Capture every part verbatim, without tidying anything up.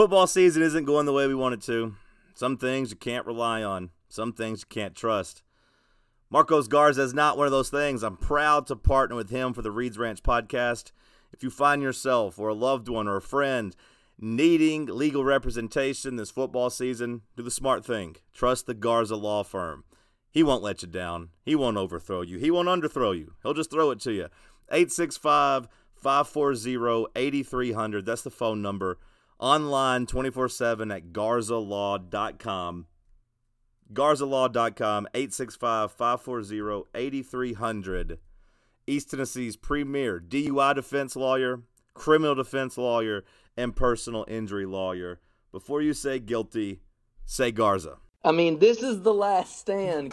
Football season isn't going the way we want it to. Some things you can't rely on. Some things you can't trust. Marcos Garza is not one of those things. I'm proud to partner with him for the Reed's Ranch podcast. If you find yourself or a loved one or a friend needing legal representation this football season, do the smart thing. Trust the Garza Law Firm. He won't let you down. He won't overthrow you. He won't underthrow you. He'll just throw it to you. eight six five, five four zero, eight three zero zero. That's the phone number. Online twenty-four seven at garza law dot com. garza law dot com, eight six five, five four zero, eight three zero zero. East Tennessee's premier D U I defense lawyer, criminal defense lawyer, and personal injury lawyer. Before you say guilty, say Garza. I mean, this is the last stand.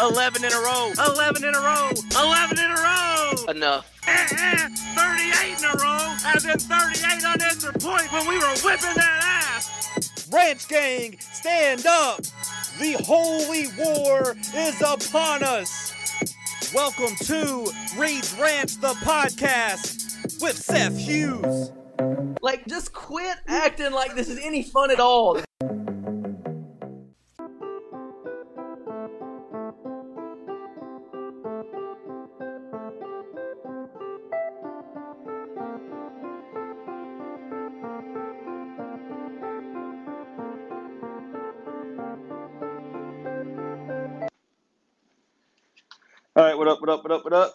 eleven in a row. eleven in a row. eleven in a row. Enough. Eh-eh, thirty-eight in a row. As in thirty-eight unanswered points when we were whipping that ass. Ranch gang, stand up. The holy war is upon us. Welcome to Reed's Ranch, the podcast with Seth Hughes. Like, just quit acting like this is any fun at all. All right, what up, what up, what up, what up?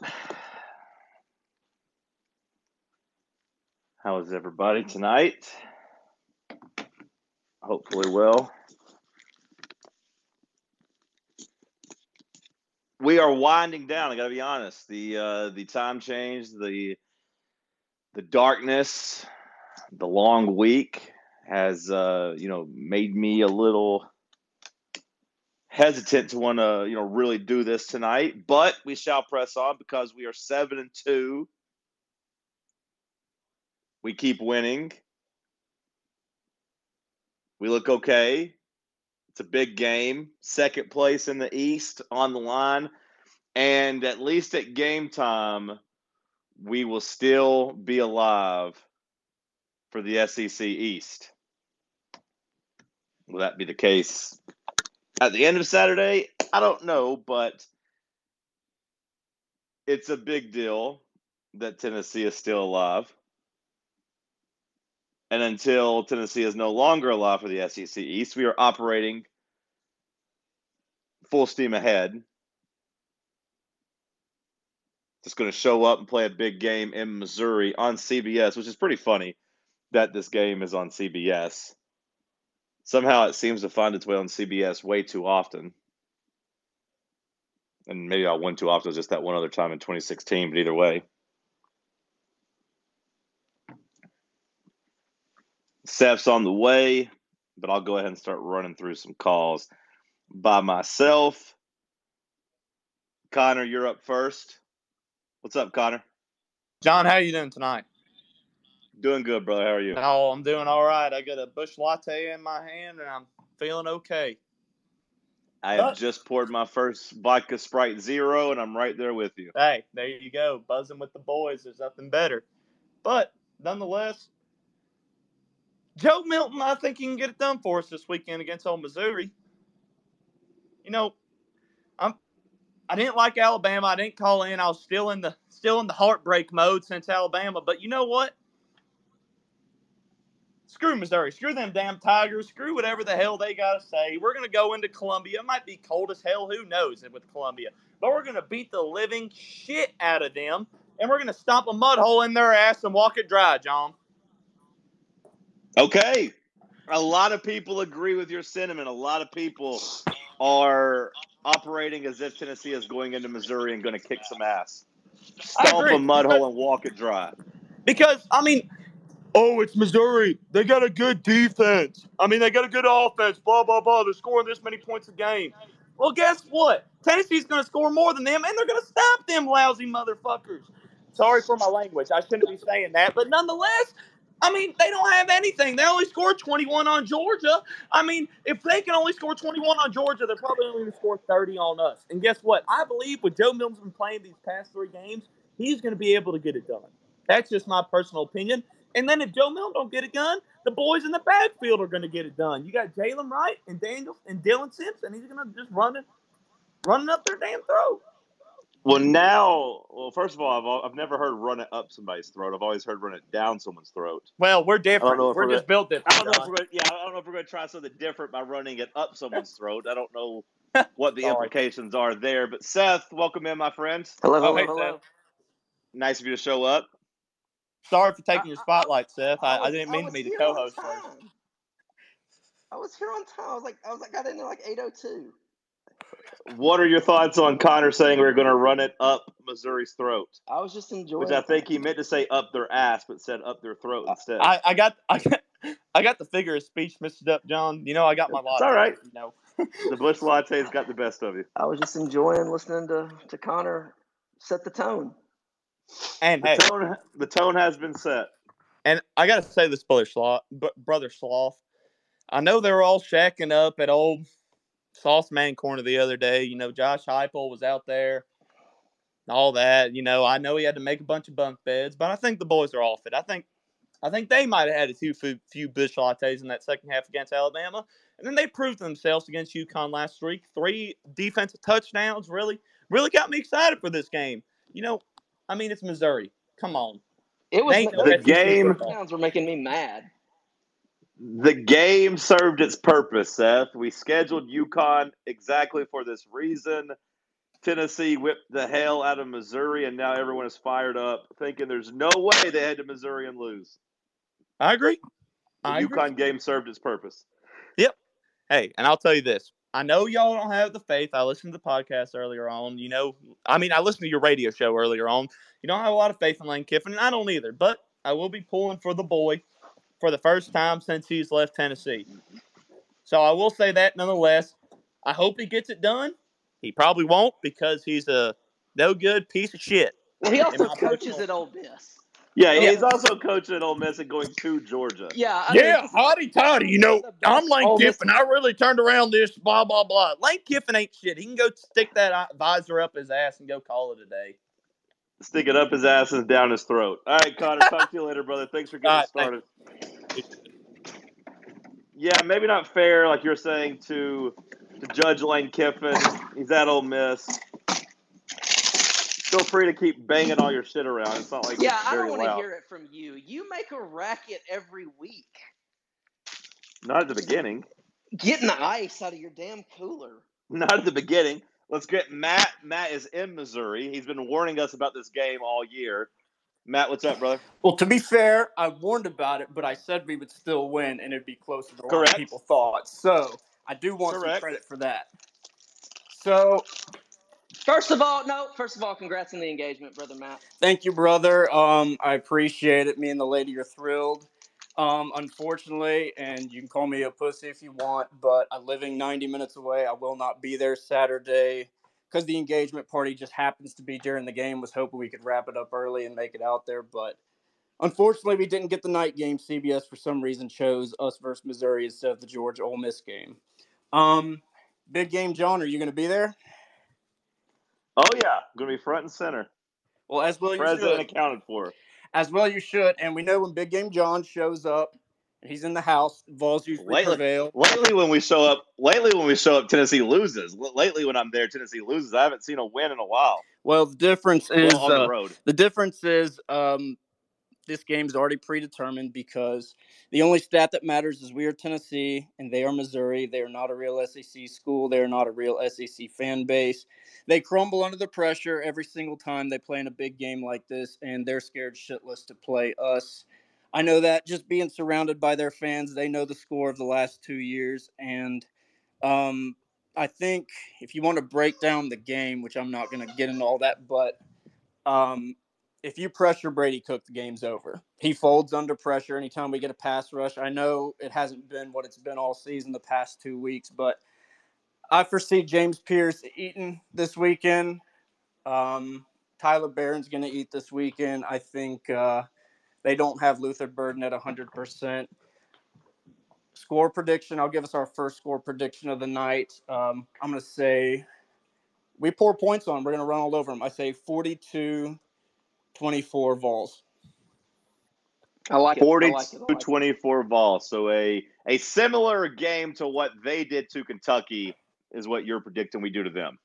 How is everybody tonight? Hopefully well. We are winding down, I gotta be honest. The uh, the time change, the the darkness, the long week has uh, you know, made me a little hesitant to want to, you know, really do this tonight, but we shall press on because we are seven and two. We keep winning. We look okay. It's a big game. Second place in the East on the line. And at least at game time, we will still be alive for the S E C East. Will that be the case at the end of Saturday? I don't know, but it's a big deal that Tennessee is still alive. And until Tennessee is no longer alive for the S E C East, we are operating full steam ahead. Just going to show up and play a big game in Missouri on C B S, which is pretty funny that this game is on C B S. Somehow it seems to find its way on C B S way too often. And maybe I went too often, just that one other time in twenty sixteen, but either way. Seth's on the way, but I'll go ahead and start running through some calls by myself. Connor, you're up first. What's up, Connor? John, how are you doing tonight? Doing good, brother. How are you? Oh, I'm doing all right. I got a Busch latte in my hand, and I'm feeling okay. I have but, just poured my first vodka Sprite Zero, and I'm right there with you. Hey, there you go. Buzzing with the boys. There's nothing better. But, nonetheless, Joe Milton, I think he can get it done for us this weekend against Ole Missouri. You know, I'm, I didn't like Alabama. I didn't call in. I was still in the still in the heartbreak mode since Alabama. But you know what? Screw Missouri. Screw them damn Tigers. Screw whatever the hell they got to say. We're going to go into Columbia. It might be cold as hell. Who knows with Columbia? But we're going to beat the living shit out of them, and we're going to stomp a mud hole in their ass and walk it dry, John. Okay. A lot of people agree with your sentiment. A lot of people are operating as if Tennessee is going into Missouri and going to kick some ass. Stomp a mud hole and walk it dry. Because, I mean – oh, it's Missouri. They got a good defense. I mean, they got a good offense, blah, blah, blah. They're scoring this many points a game. Well, guess what? Tennessee's going to score more than them, and they're going to stop them lousy motherfuckers. Sorry for my language. I shouldn't be saying that. But nonetheless, I mean, they don't have anything. They only scored twenty-one on Georgia. I mean, if they can only score twenty-one on Georgia, they're probably only going to score thirty on us. And guess what? I believe with Joe Milton's been playing these past three games, he's going to be able to get it done. That's just my personal opinion. And then if Joe Milton don't get it done, the boys in the backfield are going to get it done. You got Jalen Wright and Daniels and Dylan Simpson. He's going to just run it, running up their damn throat. Well, now, well, first of all, I've, I've never heard run it up somebody's throat. I've always heard run it down someone's throat. Well, we're different. We're, we're just gonna, built different. I don't know if we're gonna, yeah, I don't know if we're going to try something different by running it up someone's throat. I don't know what the implications are there. But, Seth, welcome in, my friend. Hello, hello, oh, hey, hello. Seth. Nice of you to show up. Sorry for taking I, your spotlight, I, Seth. I, I, was, I didn't mean I to be the co-host. I was here on time. I was like, I was like, got in there like eight oh two. What are your thoughts on Connor saying we're going to run it up Missouri's throat? I was just enjoying, which I think that. He meant to say up their ass, but said up their throat instead. I, I got, I got, I got the figure of speech mixed up, John. You know, I got my latte. It's all right. You know. The Bush latte's got the best of you. I was just enjoying listening to to Connor set the tone. And the, hey, tone, the tone has been set. And I got to say this, brother Sloth, brother Sloth. I know they're all shacking up at old Sauce Man corner the other day. You know, Josh Heupel was out there, all that. You know, I know he had to make a bunch of bunk beds, but I think the boys are off it. I think, I think they might have had a few few Bush lattes in that second half against Alabama, and then they proved themselves against UConn last week. Three defensive touchdowns really, really got me excited for this game. You know, I mean, it's Missouri. Come on, it was no the game. Touchdowns were making me mad. The game served its purpose, Seth. We scheduled UConn exactly for this reason. Tennessee whipped the hell out of Missouri, and now everyone is fired up, thinking there's no way they head to Missouri and lose. I agree. The I UConn agree. game served its purpose. Yep. Hey, and I'll tell you this. I know y'all don't have the faith. I listened to the podcast earlier on. You know, I mean, I listened to your radio show earlier on. You don't have a lot of faith in Lane Kiffin, and I don't either, but I will be pulling for the boy for the first time since he's left Tennessee. So I will say that nonetheless. I hope he gets it done. He probably won't because he's a no-good piece of shit. Well, he also coaches at Ole Miss. Yeah, yeah, he's also coaching at Ole Miss and going to Georgia. Yeah, I yeah, mean, hotty-toddy. You know, I'm Lane Kiffin. I really turned around this, blah, blah, blah. Lane Kiffin ain't shit. He can go stick that visor up his ass and go call it a day. Stick it up his ass and down his throat. All right, Connor, talk to you later, brother. Thanks for getting started. Yeah, maybe not fair, like you're saying, to to judge Lane Kiffin. He's at Ole Miss. Feel free to keep banging all your shit around. It's not like yeah, I don't want to hear it from you. You make a racket every week. Not at the beginning. Getting the ice out of your damn cooler. Not at the beginning. Let's get Matt. Matt is in Missouri. He's been warning us about this game all year. Matt, what's up, brother? Well, to be fair, I warned about it, but I said we would still win, and it'd be closer to what people thought. So I do want Correct. some credit for that. So first of all, no, first of all, congrats on the engagement, brother Matt. Thank you, brother. Um, I appreciate it. Me and the lady are thrilled. Um, unfortunately, and you can call me a pussy if you want, but I'm living ninety minutes away. I will not be there Saturday because the engagement party just happens to be during the game. Was hoping we could wrap it up early and make it out there, but unfortunately, we didn't get the night game. C B S, for some reason, chose us versus Missouri instead of the Georgia Ole Miss game. Um, big game, John, are you going to be there? Oh, yeah. I'm going to be front and center. Well, as well, President accounted for. As well you should, and we know when Big Game John shows up, and he's in the house, Vols usually prevail. Lately when we show up, lately when we show up, Tennessee loses. Lately when I'm there, Tennessee loses. I haven't seen a win in a while. Well, the difference is well, on the, road. Uh, the difference is um, this game is already predetermined because the only stat that matters is we are Tennessee and they are Missouri. They are not a real S E C school. They are not a real S E C fan base. They crumble under the pressure every single time they play in a big game like this, and they're scared shitless to play us. I know that just being surrounded by their fans, they know the score of the last two years. And um, I think if you want to break down the game, which I'm not going to get into all that, but um, if you pressure Brady Cook, the game's over. He folds under pressure anytime we get a pass rush. I know it hasn't been what it's been all season the past two weeks, but I foresee James Pierce eating this weekend. Um, Tyler Barron's going to eat this weekend. I think uh, they don't have Luther Burden at one hundred percent. Score prediction. I'll give us our first score prediction of the night. Um, I'm going to say we pour points on them. We're going to run all over them. I say forty-two twenty-four Vols. I like it. forty-two twenty-four Vols. So a, a similar game to what they did to Kentucky is what you're predicting we do to them.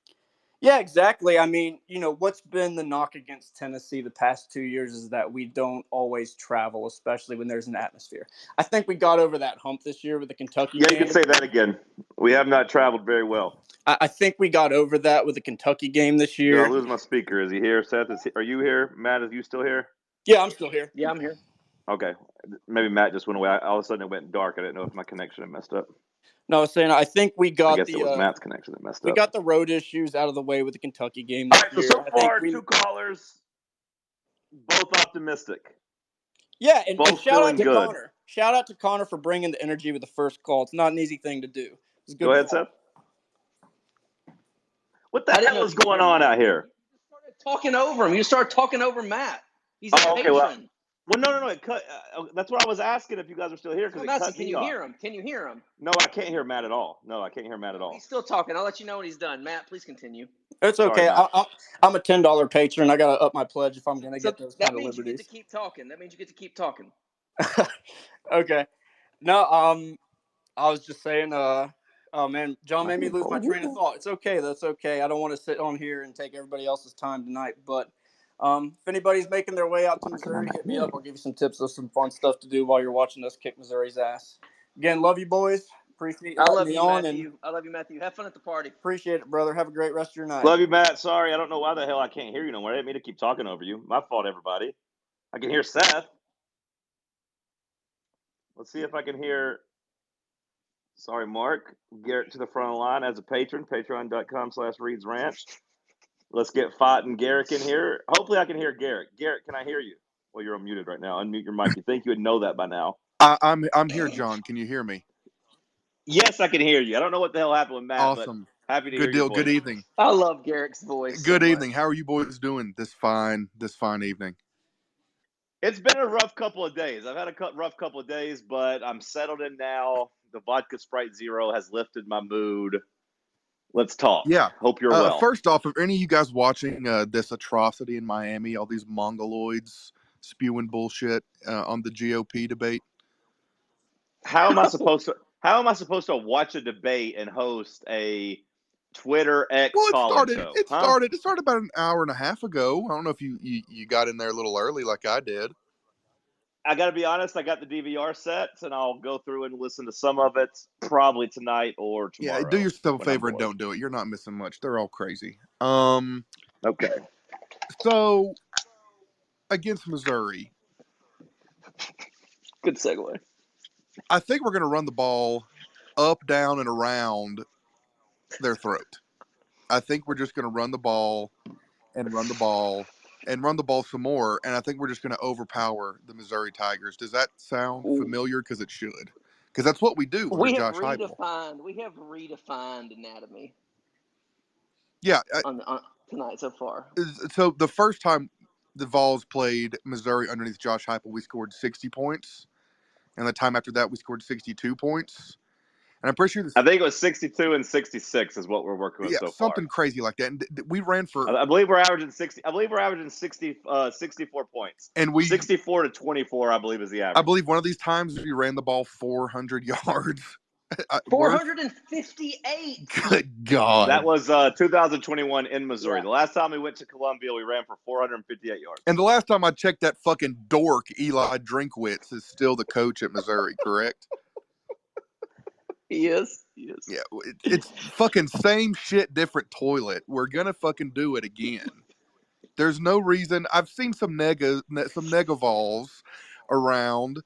Yeah, exactly. I mean, you know, what's been the knock against Tennessee the past two years is that we don't always travel, especially when there's an atmosphere. I think we got over that hump this year with the Kentucky game. Yeah, you can say that again. We have not traveled very well. I, I think we got over that with the Kentucky game this year. Yeah, I lose my speaker. Is he here, Seth? Is he, are you here? Matt, is you still here? Yeah, I'm still here. Yeah, I'm here. Okay. Maybe Matt just went away. I, all of a sudden it went dark. I didn't know if my connection had messed up. No, I was saying I think we got I guess the it was uh, Matt's connection that messed up. We got the road issues out of the way with the Kentucky game. All right, so, so far, we... two callers, both optimistic. Yeah, and, and shout out to good. Connor. Shout out to Connor for bringing the energy with the first call. It's not an easy thing to do. It's good. Go ahead, Seth. What the hell is going on out here? You started talking over him. You started talking over Matt. He's oh, okay, well, well, no, no, no. It cut, uh, that's what I was asking if you guys are still here. It cut Can you off. hear him? Can you hear him? No, I can't hear Matt at all. No, I can't hear Matt at all. He's still talking. I'll let you know when he's done. Matt, please continue. It's okay. Sorry, I, I'm a ten dollar patron. I got to up my pledge if I'm going to so get those kind of liberties. That means you get to keep talking. That means you get to keep talking. Okay. No, um, I was just saying, uh, oh, man, John made me lose my train of thought. It's okay. That's okay. I don't want to sit on here and take everybody else's time tonight, but – Um, if anybody's making their way out to Missouri, hit me up. I'll give you some tips of some fun stuff to do while you're watching us kick Missouri's ass. Again, love you, boys. Appreciate I love you, on Matthew. And I love you, Matthew. Have fun at the party. Appreciate it, brother. Have a great rest of your night. Love you, Matt. Sorry, I don't know why the hell I can't hear you no more. I didn't mean to keep talking over you. My fault, everybody. I can hear Seth. Let's see if I can hear. Sorry, Mark. Garrett to the front of the line as a patron. Patreon.com slash Reed's Ranch. Let's get Fott and Garrick in here. Hopefully I can hear Garrick. Garrick, can I hear you? Well, you're unmuted right now. Unmute your mic. You think you would know that by now. I, I'm I'm here, John. Can you hear me? Yes, I can hear you. I don't know what the hell happened with Matt. Awesome. But happy to Good hear you. Good deal. Good evening. I love Garrick's voice. Good so evening. Much. How are you boys doing this fine this fine evening? It's been a rough couple of days. I've had a rough couple of days, but I'm settled in now. The Vodka Sprite Zero has lifted my mood. Let's talk. Yeah. Hope you're uh, well. First off, if any of you guys watching uh, this atrocity in Miami, all these mongoloids spewing bullshit uh, on the G O P debate. How am I supposed to how am I supposed to watch a debate and host a Twitter X well, it started, show? It huh? started it started about an hour and a half ago. I don't know if you, you, you got in there a little early like I did. I got to be honest, I got the D V R sets, and I'll go through and listen to some of it probably tonight or tomorrow. Yeah, do yourself a favor and don't do it. You're not missing much. They're all crazy. Um, okay. So, against Missouri. Good segue. I think we're going to run the ball up, down, and around their throat. I think we're just going to run the ball and run the ball. And run the ball some more, and I think we're just going to overpower the Missouri Tigers. Does that sound Ooh. familiar? Because it should. Because that's what we do with Josh Heupel. Redefined, we have redefined anatomy. Yeah. I, on, on, tonight so far. So the first time the Vols played Missouri underneath Josh Heupel, we scored sixty points. And the time after that, we scored sixty-two points. And I'm pretty sure this, I think it was sixty-two and sixty-six is what we're working with yeah, so far. Something crazy like that. And we ran for I believe we're averaging sixty. I believe we're averaging sixty, uh, sixty-four points. And we sixty-four to twenty-four. I believe is the average. I believe one of these times we ran the ball four hundred yards. Four hundred and fifty-eight. Good God! That was uh, two thousand twenty-one in Missouri. Yeah. The last time we went to Columbia, we ran for four hundred and fifty-eight yards. And the last time I checked, that fucking dork Eli Drinkwitz is still the coach at Missouri, correct? He is. He is. Yeah, it, it's fucking same shit, different toilet. We're gonna fucking do it again. There's no reason. I've seen some nega, some negavols around.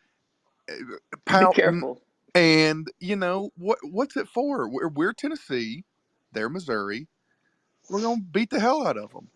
Pouting, be careful. And you know what? What's it for? We're, we're Tennessee. They're Missouri. We're gonna beat the hell out of them.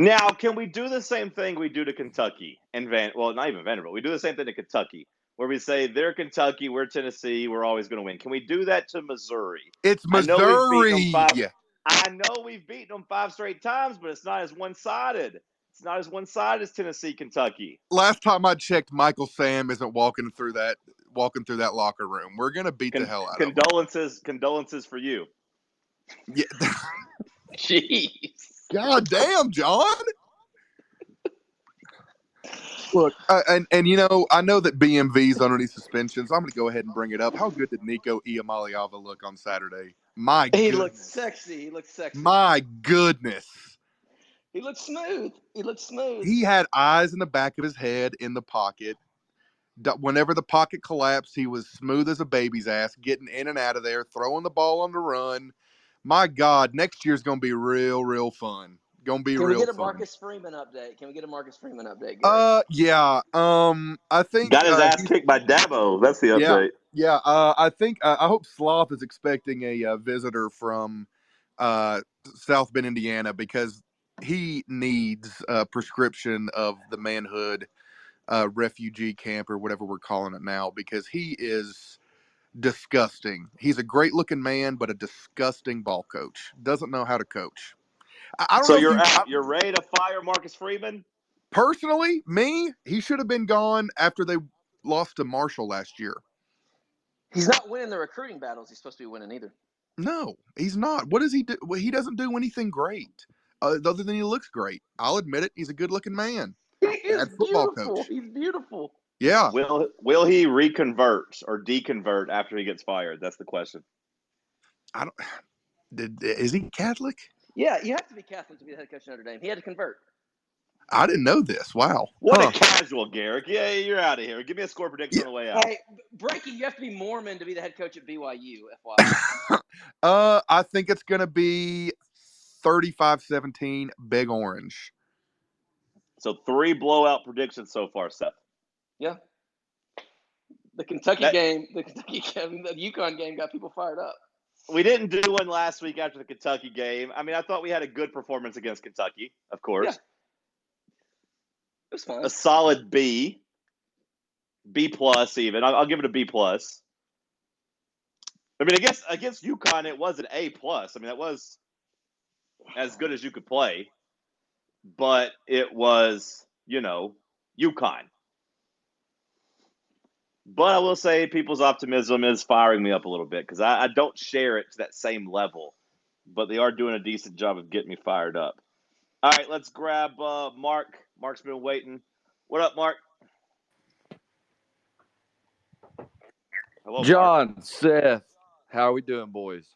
Now, can we do the same thing we do to Kentucky and Van? Well, not even Vanderbilt. We do the same thing to Kentucky, where we say they're Kentucky, we're Tennessee, we're always going to win. Can we do that to Missouri? It's Missouri. I know we've beaten them five straight times, but it's not as one-sided. It's not as one-sided as Tennessee, Kentucky. Last time I checked, Michael Sam isn't walking through that walking through that locker room. We're going to beat Con- the hell out condolences, of them. Condolences for you. Yeah. Jeez. God damn, John. Look, I, and, and, you know, I know that B M V's underneath suspensions. I'm going to go ahead and bring it up. How good did Nico Iamaleava look on Saturday? My goodness. He looked sexy. He looked sexy. My goodness. He looked smooth. He looked smooth. He had eyes in the back of his head in the pocket. Whenever the pocket collapsed, he was smooth as a baby's ass, getting in and out of there, throwing the ball on the run. My God, next year's going to be real, real fun. Going to be real fun. Can we get a Marcus Freeman update? Can we get a Marcus Freeman update? Gary? Uh, yeah. Um, I think got his uh, ass kicked by Dabo. That's the update. Yeah. yeah uh, I think uh, I hope Sloth is expecting a uh, visitor from uh South Bend, Indiana, because he needs a prescription of the manhood uh, refugee camp or whatever we're calling it now, because he is disgusting. He's a great-looking man, but a disgusting ball coach. Doesn't know how to coach. I, I don't so know you're you, at, I, you're ready to fire Marcus Freeman? Personally, me, he should have been gone after they lost to Marshall last year. He's not winning the recruiting battles he's supposed to be winning either. No, he's not. What does he do? Well, he doesn't do anything great. Uh, other than he looks great. I'll admit it. He's a good-looking man. He is football beautiful. Coach. He's beautiful. Yeah. Will Will he reconvert or deconvert after he gets fired? That's the question. I don't. Did, is he Catholic? Yeah, you have to be Catholic to be the head coach of Notre Dame. He had to convert. I didn't know this. Wow. What huh. a casual, Garrick. Yeah, you're out of here. Give me a score prediction yeah. on the way out. Hey, breaking, you have to be Mormon to be the head coach at B Y U. F Y I. uh, I think it's going to be thirty-five seventeen, Big Orange. So three blowout predictions so far, Seth. Yeah. The Kentucky that, game, the Kentucky game, the UConn game got people fired up. We didn't do one last week after the Kentucky game. I mean, I thought we had a good performance against Kentucky, of course. Yeah. It was fun. A solid B. B plus even. I'll, I'll give it a B plus. I mean, I guess against UConn, it was an A plus. I mean, that was as good as you could play, but it was, you know, UConn. But I will say people's optimism is firing me up a little bit, because I, I don't share it to that same level, but they are doing a decent job of getting me fired up. All right, let's grab uh, Mark. Mark's been waiting. What up, Mark? Hello, John, Mark. Seth, how are we doing, boys?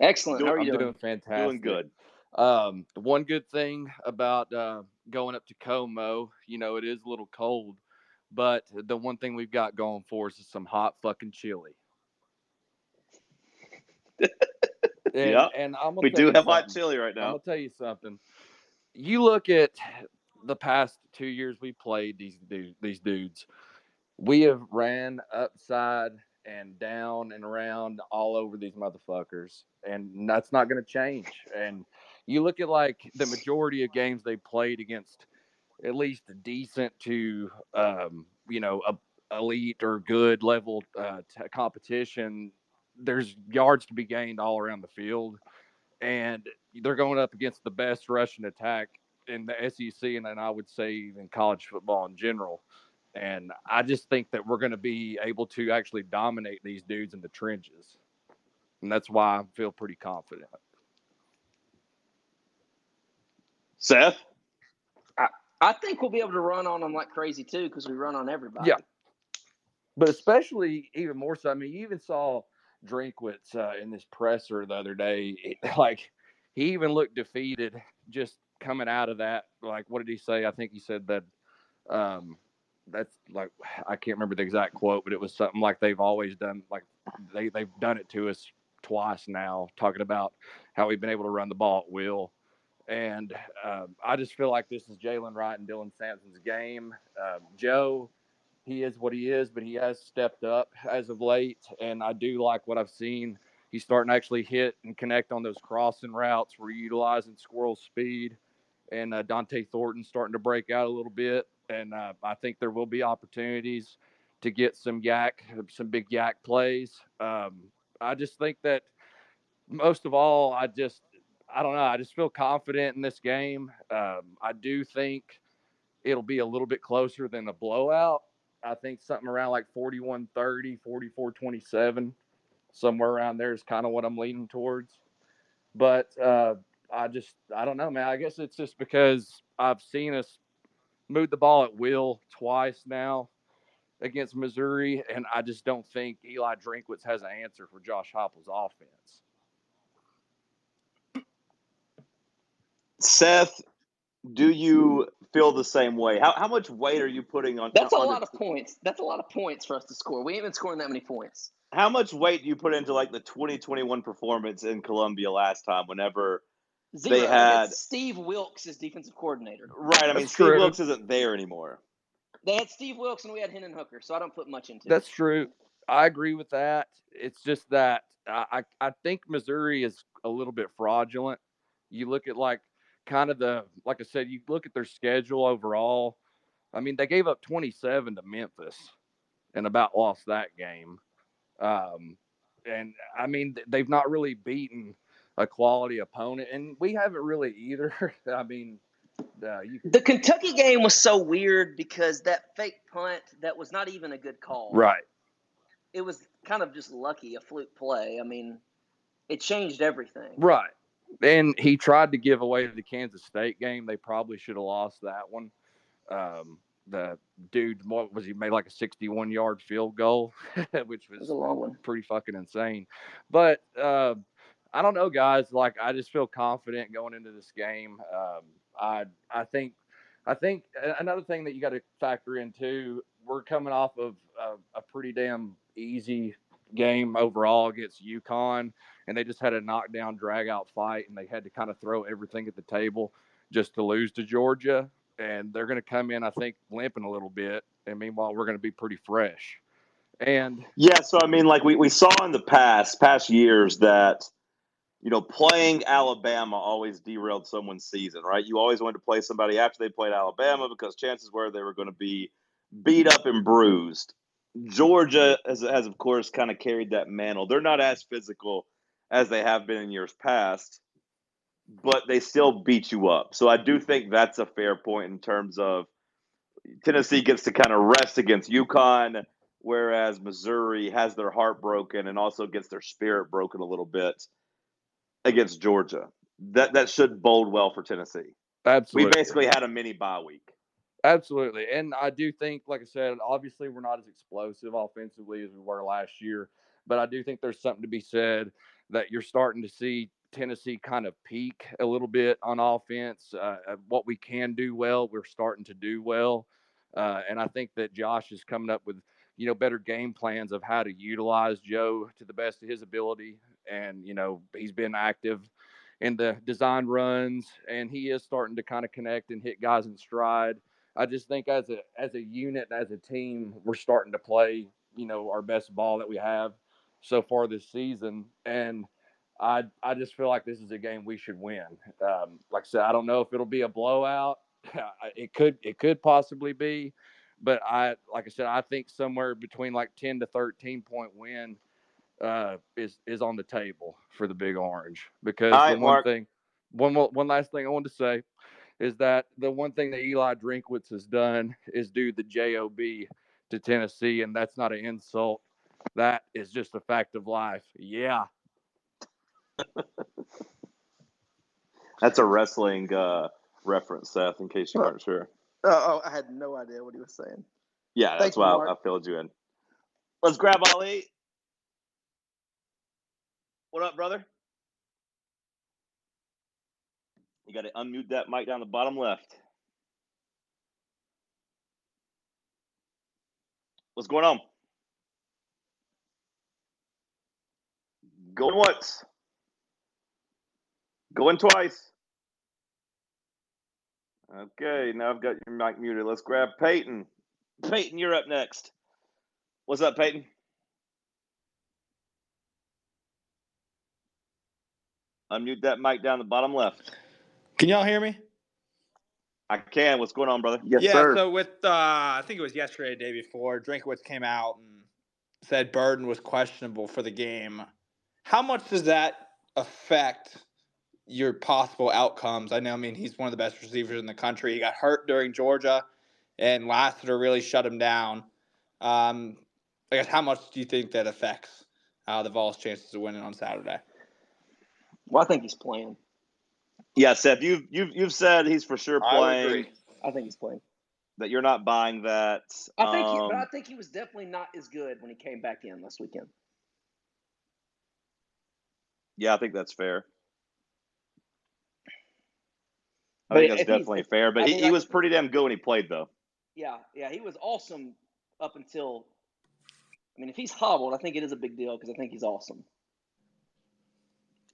Excellent. Doing, how are you I'm doing? doing fantastic. Doing good. Um, one good thing about uh, going up to Como, you know, it is a little cold, but the one thing we've got going for us is some hot fucking chili. and, yeah, and I'm we do have something. hot chili right now. I'll tell you something. You look at the past two years we played these dudes, these dudes. We have ran upside and down and around all over these motherfuckers, and that's not going to change. And you look at like the majority of games they played against at least decent to, um, you know, a elite or good level uh, t- competition. There's yards to be gained all around the field, and they're going up against the best rushing attack in the S E C, and then I would say even college football in general. And I just think that we're going to be able to actually dominate these dudes in the trenches, and that's why I feel pretty confident. Seth? I, I think we'll be able to run on them like crazy, too, because we run on everybody. Yeah. But especially even more so, I mean, you even saw Drinkwitz uh, in this presser the other day. It, like, he even looked defeated just coming out of that. Like, what did he say? I think he said that um, – that's like, I can't remember the exact quote, but it was something like they've always done, like they, they've done it to us twice now, talking about how we've been able to run the ball at will. And um, I just feel like this is Jalen Wright and Dylan Sampson's game. Um, Joe, he is what he is, but he has stepped up as of late. And I do like what I've seen. he's starting to actually hit and connect on those crossing routes. We're utilizing Squirrel's speed, and uh, Dante Thornton's starting to break out a little bit. And uh, I think there will be opportunities to get some yak, some big yak plays. Um, I just think that most of all, I just, I don't know. I just feel confident in this game. Um, I do think it'll be a little bit closer than a blowout. I think something around like forty-one thirty, forty-four twenty-seven, somewhere around there is kind of what I'm leaning towards. But uh, I just, I don't know, man. I guess it's just because I've seen us move the ball at will twice now against Missouri, and I just don't think Eli Drinkwitz has an answer for Josh Heupel's offense. Seth, do you feel the same way? How how much weight are you putting on? That's a on lot of points. That's a lot of points for us to score. We ain't been scoring that many points. How much weight do you put into like the twenty twenty-one performance in Columbia last time? Whenever Zero. They had Steve Wilks as defensive coordinator, right? I mean, that's Steve true. Wilks isn't there anymore. They had Steve Wilks and we had Hennon Hooker, so I don't put much into. That's it. True. I agree with that. It's just that I I, I think Missouri is a little bit fraudulent. You look at like. Kind of the, like I said, you look at their schedule overall. I mean, they gave up twenty-seven to Memphis and about lost that game. Um, and, I mean, they've not really beaten a quality opponent, and we haven't really either. I mean, uh, you can- the Kentucky game was so weird because that fake punt, that was not even a good call. Right. It was kind of just lucky, a fluke play. I mean, it changed everything. Right. And he tried to give away the Kansas State game. They probably should have lost that one. Um, the dude, what was he, made like a sixty-one-yard field goal, which was, was a long one. Pretty fucking insane. But uh, I don't know, guys. Like, I just feel confident going into this game. Um, I I think I think another thing that you got to factor in too. We're coming off of a, a pretty damn easy game overall against UConn, and they just had a knockdown, drag-out fight, and they had to kind of throw everything at the table just to lose to Georgia. And they're going to come in, I think, limping a little bit. And meanwhile, we're going to be pretty fresh. And yeah, so, I mean, like we, we saw in the past, past years that, you know, playing Alabama always derailed someone's season, right? You always wanted to play somebody after they played Alabama because chances were they were going to be beat up and bruised. Georgia has, has, of course, kind of carried that mantle. They're not as physical as they have been in years past, but they still beat you up. So I do think that's a fair point in terms of Tennessee gets to kind of rest against UConn, whereas Missouri has their heart broken and also gets their spirit broken a little bit against Georgia. That that should bode well for Tennessee. Absolutely. We basically had a mini bye week. Absolutely. And I do think, like I said, obviously we're not as explosive offensively as we were last year, but I do think there's something to be said that you're starting to see Tennessee kind of peak a little bit on offense. Uh, what we can do well, we're starting to do well. Uh, and I think that Josh is coming up with, you know, better game plans of how to utilize Joe to the best of his ability. And, you know, he's been active in the design runs, and he is starting to kind of connect and hit guys in stride. I just think as a as a unit, as a team, we're starting to play, you know, our best ball that we have so far this season. And I I just feel like this is a game we should win. Um, like I said, I don't know if it'll be a blowout. It could it could possibly be, but I like I said, I think somewhere between like ten to thirteen point win uh, is is on the table for the Big Orange. Because right, the one Mark. thing, one one last thing I wanted to say. Is that the one thing that Eli Drinkwitz has done is do the J O B to Tennessee, and that's not an insult. That is just a fact of life. Yeah. That's a wrestling uh, reference, Seth, in case you weren't sure. Oh, oh, I had no idea what he was saying. Yeah, that's Thank why you, I, I filled you in. Let's grab Ali. What up, brother? You got to unmute that mic down the bottom left. What's going on? Going once. Going twice. Okay, now I've got your mic muted. Let's grab Peyton. Peyton, you're up next. What's up, Peyton? Unmute that mic down the bottom left. Can y'all hear me? I can. What's going on, brother? Yes, yeah, sir. So with, uh, I think it was yesterday, the day before, Drinkwitz came out and said Burden was questionable for the game. How much does that affect your possible outcomes? I know, I mean, he's one of the best receivers in the country. He got hurt during Georgia, and Lassiter really shut him down. Um, I guess how much do you think that affects uh, the Vols' chances of winning on Saturday? Well, I think he's playing. Yeah, Seth, you've you've you've said he's for sure playing. I agree. I think he's playing. That you're not buying that. I think, um, he, but I think he was definitely not as good when he came back in last weekend. Yeah, I think that's fair. I but think that's definitely if, fair. But I he, he was pretty damn good when he played, though. Yeah, yeah, he was awesome up until. I mean, if he's hobbled, I think it is a big deal because I think he's awesome.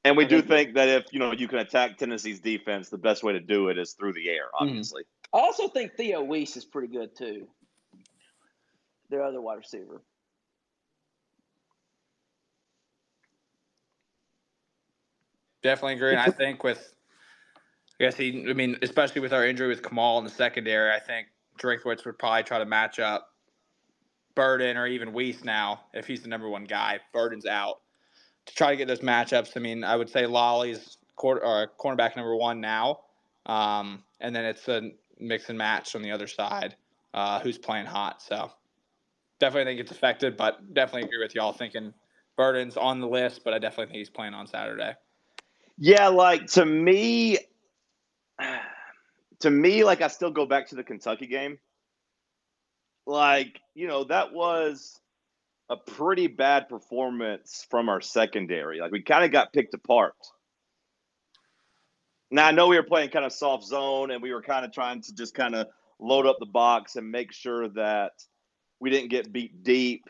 And we do think that if, you know, you can attack Tennessee's defense, the best way to do it is through the air, obviously. Mm-hmm. I also think Theo Weiss is pretty good, too. Their other wide receiver. Definitely agree. And I think with, I guess he, I mean, especially with our injury with Kamal in the secondary, I think Drinkwitz would probably try to match up Burden or even Weiss now if he's the number one guy. Burden's out. To try to get those matchups. I mean, I would say Lolly's quarter, or cornerback number one now, um, and then it's a mix and match on the other side uh, who's playing hot. So definitely think it's affected, but definitely agree with y'all thinking Burden's on the list, but I definitely think he's playing on Saturday. Yeah, like to me, to me, like I still go back to the Kentucky game. Like, you know, that was a pretty bad performance from our secondary. Like, we kind of got picked apart. Now, I know we were playing kind of soft zone, and we were kind of trying to just kind of load up the box and make sure that we didn't get beat deep.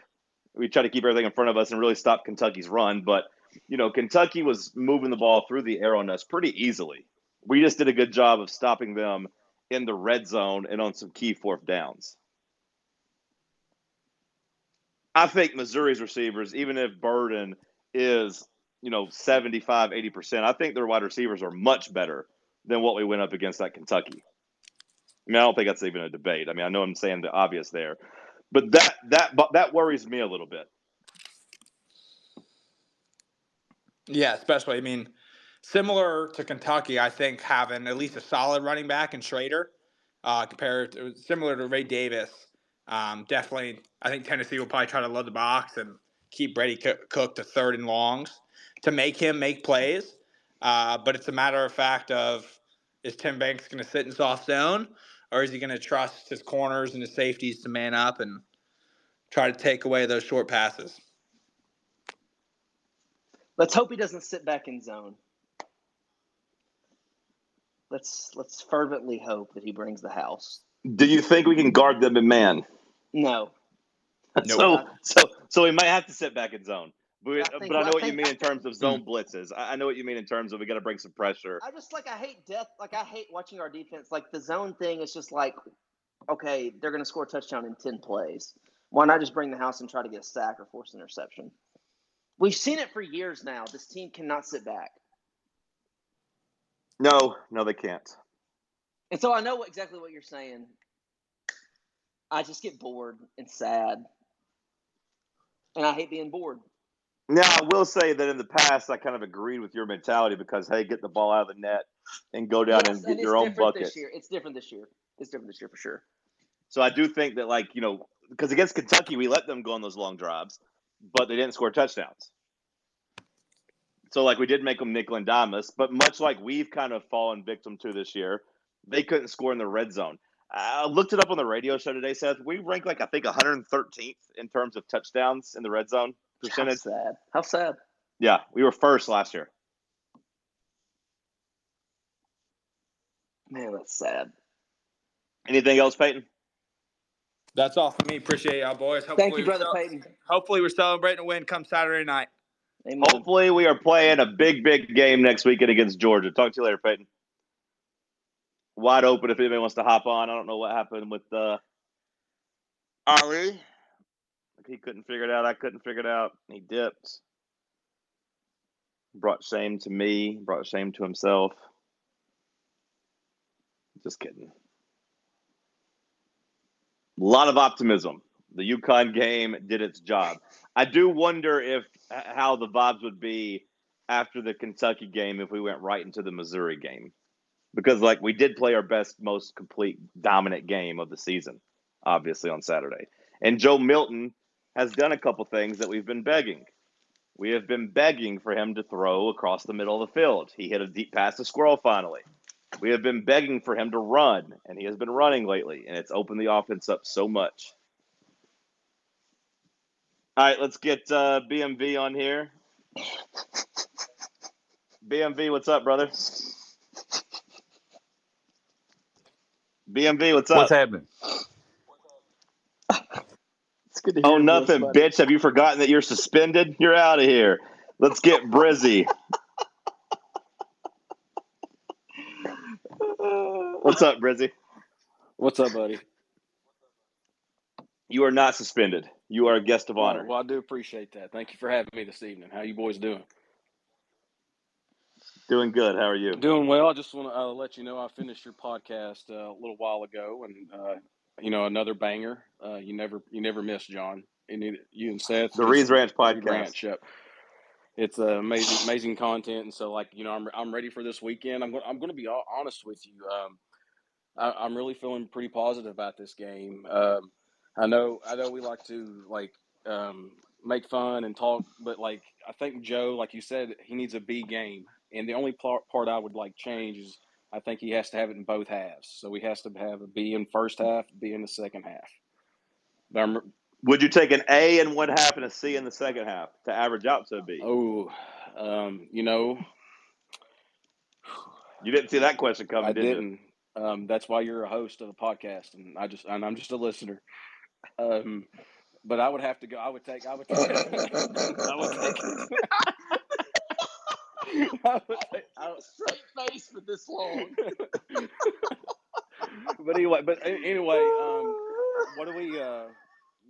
We tried to keep everything in front of us and really stop Kentucky's run. But, you know, Kentucky was moving the ball through the air on us pretty easily. We just did a good job of stopping them in the red zone and on some key fourth downs. I think Missouri's receivers, even if Burden is, you know, seventy-five, eighty percent, I think their wide receivers are much better than what we went up against at Kentucky. I mean, I don't think that's even a debate. I mean, I know I'm saying the obvious there, but that that that worries me a little bit. Yeah, especially, I mean, similar to Kentucky, I think having at least a solid running back in Schrader, uh, compared to, similar to Ray Davis. Um, definitely, I think Tennessee will probably try to load the box and keep Brady Cook to third and longs to make him make plays. Uh, but it's a matter of fact of, is Tim Banks going to sit in soft zone, or is he going to trust his corners and his safeties to man up and try to take away those short passes? Let's hope he doesn't sit back in zone. Let's let's fervently hope that he brings the house. Do you think we can guard them in man? No. Nope. So, so, so we might have to sit back in zone. But, I, think, but I know I what think, you mean I in terms think, of zone blitzes. I know what you mean in terms of we got to bring some pressure. I just like I hate death. Like I hate watching our defense. Like the zone thing is just like, okay, they're going to score a touchdown in ten plays. Why not just bring the house and try to get a sack or force an interception? We've seen it for years now. This team cannot sit back. No, no, they can't. And so I know exactly what you're saying. I just get bored and sad. And I hate being bored. Now, I will say that in the past, I kind of agreed with your mentality because, hey, get the ball out of the net and go down yes, and get and your own bucket. This year. It's different this year. It's different this year for sure. So I do think that, like, you know, because against Kentucky, we let them go on those long drives, but they didn't score touchdowns. So, like, we did make them nickel and dime us, but much like we've kind of fallen victim to this year, they couldn't score in the red zone. I looked it up on the radio show today, Seth. We ranked, like, I think one hundred thirteenth in terms of touchdowns in the red zone percentage. How sad. How sad. Yeah, we were first last year. Man, that's sad. Anything else, Peyton? That's all for me. Appreciate y'all, boys. Hopefully Thank you, Brother Peyton. Hopefully we're celebrating a win come Saturday night. Amen. Hopefully we are playing a big, big game next weekend against Georgia. Talk to you later, Peyton. Wide open if anybody wants to hop on. I don't know what happened with uh, Ali. He couldn't figure it out. I couldn't figure it out. He dipped. Brought shame to me, brought shame to himself. Just kidding. A lot of optimism. The UConn game did its job. I do wonder if how the vibes would be after the Kentucky game if we went right into the Missouri game. Because, like, we did play our best, most complete, dominant game of the season, obviously, on Saturday. And Joe Milton has done a couple things that we've been begging. We have been begging for him to throw across the middle of the field. He hit a deep pass to Squirrel finally. We have been begging for him to run, and he has been running lately, and it's opened the offense up so much. All right, let's get uh, B M V on here. B M V, what's up, brother? B M V, what's up? What's happening? It's good to hear. Oh, nothing, bitch. Have you forgotten that you're suspended? You're out of here. Let's get Brizzy. What's up, Brizzy? What's up, buddy? You are not suspended. You are a guest of honor. Well, I do appreciate that. Thank you for having me this evening. How you boys doing? Doing good. How are you? Doing well. I just want to uh, let you know I finished your podcast uh, a little while ago, and uh, you know, another banger. Uh, you never, you never miss, John. And you and Seth. The Reed's Ranch podcast. Ranch, yep. It's uh, amazing, amazing content. And so, like, you know, I'm I'm ready for this weekend. I'm going I'm going to be all honest with you. Um, I, I'm really feeling pretty positive about this game. Um, I know, I know, we like to like um, make fun and talk, but like I think Joe, like you said, he needs a B game. And the only part I would like change is I think he has to have it in both halves. So he has to have a B in first half, B in the second half. But I'm, would you take an A in one half and a C in the second half to average out to a B? Oh, um, you know. You didn't see that question coming, I did didn't. You? Um, that's why you're a host of the podcast, and I just and I'm just a listener. Um, but I would have to go. I would take. I would take. I would take. I would take I would, straight face for this long. But anyway, but anyway, um, what do we? Uh,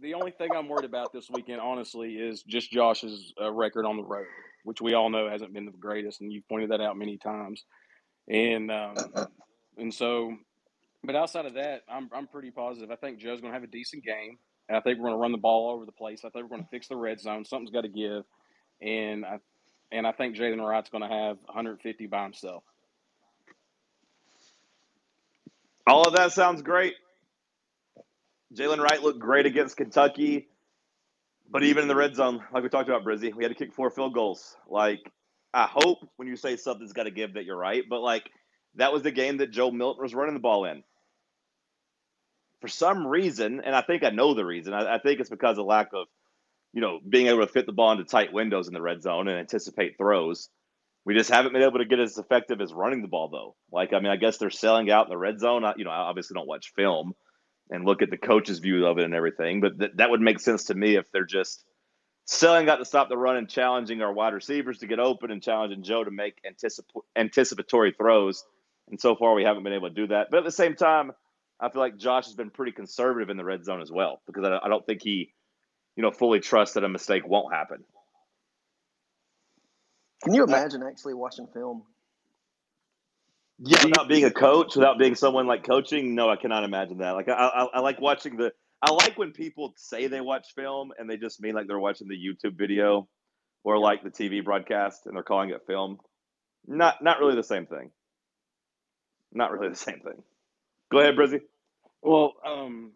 the only thing I'm worried about this weekend, honestly, is just Josh's uh, record on the road, which we all know hasn't been the greatest, and you've pointed that out many times. And um, and so, but outside of that, I'm I'm pretty positive. I think Joe's going to have a decent game, and I think we're going to run the ball all over the place. I think we're going to fix the red zone. Something's got to give, and I. And I think Jalen Wright's going to have one hundred fifty by himself. All of that sounds great. Jalen Wright looked great against Kentucky, but even in the red zone, like we talked about, Brizzy, we had to kick four field goals. Like, I hope when you say something's got to give that you're right, but, like, that was the game that Joe Milton was running the ball in. For some reason, and I think I know the reason, I, I think it's because of lack of, you know, being able to fit the ball into tight windows in the red zone and anticipate throws. We just haven't been able to get as effective as running the ball, though. Like, I mean, I guess they're selling out in the red zone. I, you know, I obviously don't watch film and look at the coach's view of it and everything, but th- that would make sense to me if they're just selling out to stop the run and challenging our wide receivers to get open and challenging Joe to make anticip- anticipatory throws. And so far, we haven't been able to do that. But at the same time, I feel like Josh has been pretty conservative in the red zone as well, because I, I don't think he – you know, fully trust that a mistake won't happen. Can you imagine actually watching film? Yeah, without being a coach, without being someone like coaching, no, I cannot imagine that. Like, I, I, I like watching the – I like when people say they watch film and they just mean like they're watching the YouTube video or like the T V broadcast and they're calling it film. Not, not really the same thing. Not really the same thing. Go ahead, Brizzy. Well, um,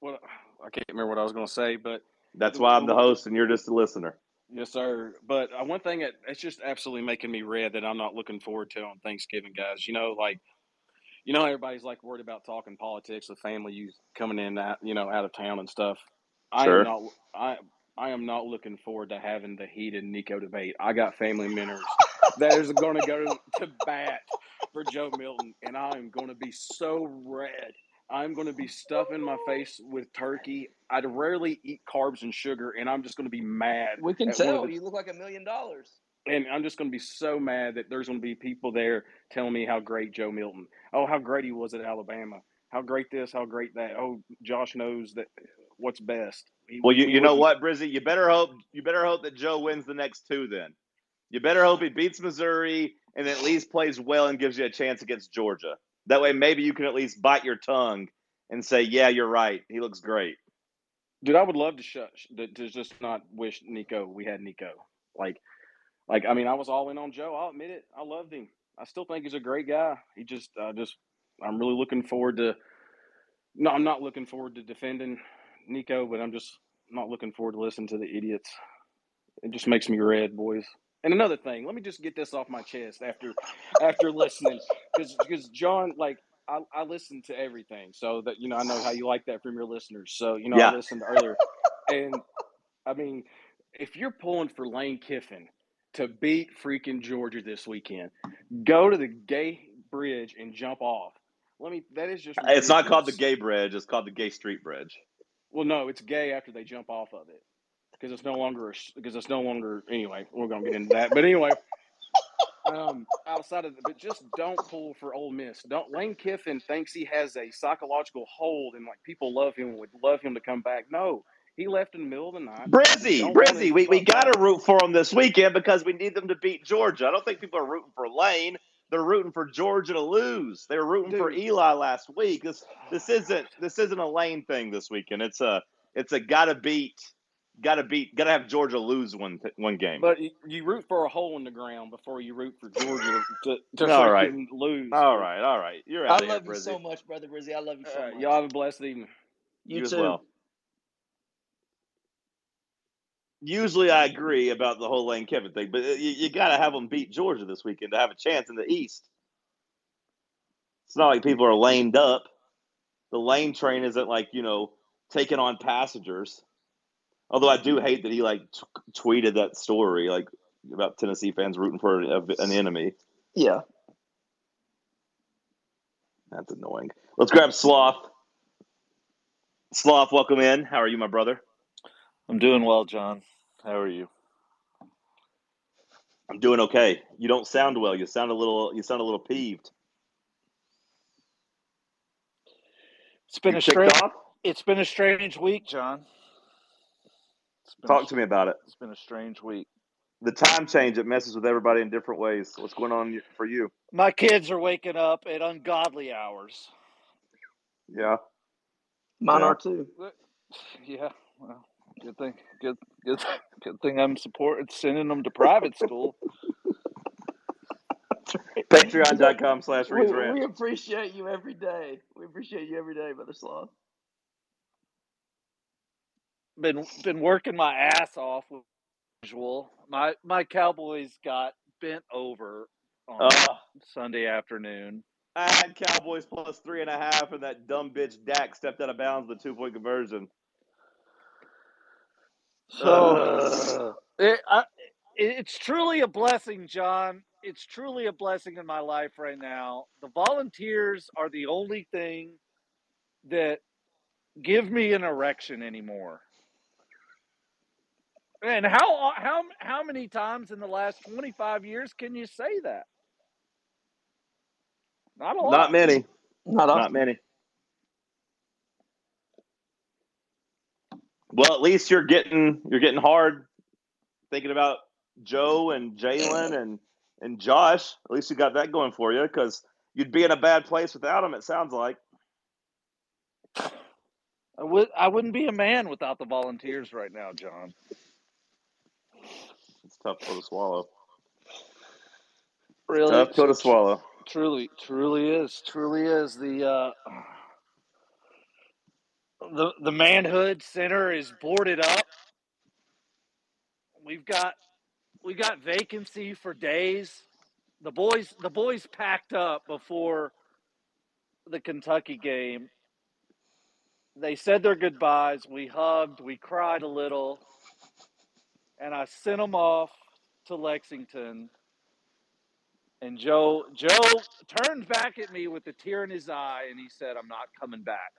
well, I can't remember what I was going to say, but – that's why I'm the host and you're just a listener. Yes, sir. But uh, one thing that it's just absolutely making me red that I'm not looking forward to on Thanksgiving, guys. You know, like, you know, everybody's like worried about talking politics with family, you coming in, out, you know, out of town and stuff. Sure. I am not. I I am not looking forward to having the heated Nico debate. I got family members that is going to go to bat for Joe Milton, and I am going to be so red. I'm going to be stuffing my face with turkey. I'd rarely eat carbs and sugar, and I'm just going to be mad. We can tell. You look like a million dollars. And I'm just going to be so mad that there's going to be people there telling me how great Joe Milton. Oh, how great he was at Alabama. How great this, how great that. Oh, Josh knows that what's best. He, well, you, you know what, Brizzy? You better hope you better hope that Joe wins the next two then. You better hope he beats Missouri and at least plays well and gives you a chance against Georgia. That way, maybe you can at least bite your tongue and say, yeah, you're right. He looks great. Dude, I would love to, shush, to just not wish Nico we had Nico. Like, like I mean, I was all in on Joe. I'll admit it. I loved him. I still think he's a great guy. He just, uh, just, I'm really looking forward to. No, I'm not looking forward to defending Nico, but I'm just not looking forward to listening to the idiots. It just makes me red, boys. And another thing, let me just get this off my chest after, after listening, because because John, like, I, I listen to everything, so that you know I know how you like that from your listeners. So you know yeah. I listened earlier, and I mean, if you're pulling for Lane Kiffin to beat freaking Georgia this weekend, go to the gay bridge and jump off. Let me. That is just. Ridiculous. It's not called the gay bridge. It's called the gay street bridge. Well, no, it's gay after they jump off of it. Because it's no longer, because it's no longer, anyway, we're going to get into that. But anyway, um, outside of, the, but just don't pull for Ole Miss. Don't, Lane Kiffin thinks he has a psychological hold and, like, people love him and would love him to come back. No, he left in the middle of the night. Brizzy, Brizzy, we, we got to root for him this weekend because we need them to beat Georgia. I don't think people are rooting for Lane. They're rooting for Georgia to lose. They were rooting Dude. for Eli last week. This this isn't this isn't a Lane thing this weekend. It's a, it's a gotta beat. Gotta beat, gotta have Georgia lose one one game. But you, you root for a hole in the ground before you root for Georgia to, to all right. lose. All right, all right. You're out I of love here, you Brizzy. so much, brother Brizzy. I love you so right. much. Y'all have a blessed evening. You, you too. As well. Usually, I agree about the whole Lane Kiffin thing, but you, you gotta have them beat Georgia this weekend to have a chance in the East. It's not like people are lamed up. The Lane train isn't like you know taking on passengers. Although I do hate that he, like, t- tweeted that story, like, about Tennessee fans rooting for a, an enemy. Yeah. That's annoying. Let's grab Sloth. Sloth, welcome in. How are you, my brother? I'm doing well, John. How are you? I'm doing okay. You don't sound well. You sound a little, you sound a little peeved. It's been, a strange, it's been a strange week, John. Talk a, to me about it. It's been a strange week. The time change, it messes with everybody in different ways. What's going on for you? My kids are waking up at ungodly hours. Yeah. Mine yeah. are too. Yeah. Well, good thing. Good, good, good thing I'm supporting sending them to private school. Patreon.com slash Reed's Ranch. We appreciate you every day. We appreciate you every day, Brother Sloth. Been been working my ass off with usual. My my Cowboys got bent over on uh, Sunday afternoon. I had Cowboys plus three and a half, and that dumb bitch Dak stepped out of bounds with a two point conversion. So uh. it, I, it, it's truly a blessing, John. It's truly a blessing in my life right now. The Volunteers are the only thing that give me an erection anymore. And how how how many times in the last twenty-five years can you say that? Not a lot. Not many. Not, Not many. Well, at least you're getting you're getting hard thinking about Joe and Jalen and and Josh. At least you got that going for you because you'd be in a bad place without them. It sounds like. I would I wouldn't be a man without the Volunteers right now, John. It's tough pill to swallow. Really? Tough pill to swallow. Truly, truly is. Truly is. The uh, the the manhood center is boarded up. We've got we got vacancy for days. The boys the boys packed up before the Kentucky game. They said their goodbyes. We hugged. We cried a little. And I sent them off to Lexington. And Joe Joe turned back at me with a tear in his eye, and he said, "I'm not coming back.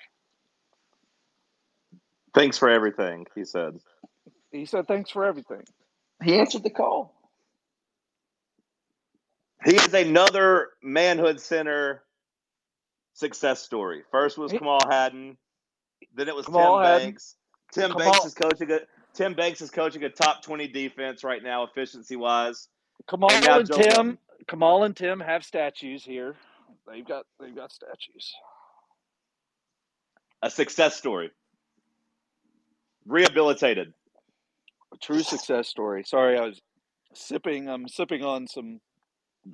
Thanks for everything," he said. He said, "Thanks for everything." He answered the call. He is another manhood center success story. First was Kamal Haddon. Then it was Tim Banks. Tim Banks is coaching a Tim Banks is coaching a top twenty defense right now, efficiency wise. Kamal and, and Tim Milton. Kamal and Tim have statues here. They've got they've got statues. A success story. Rehabilitated. A true success story. Sorry, I was sipping. I'm sipping on some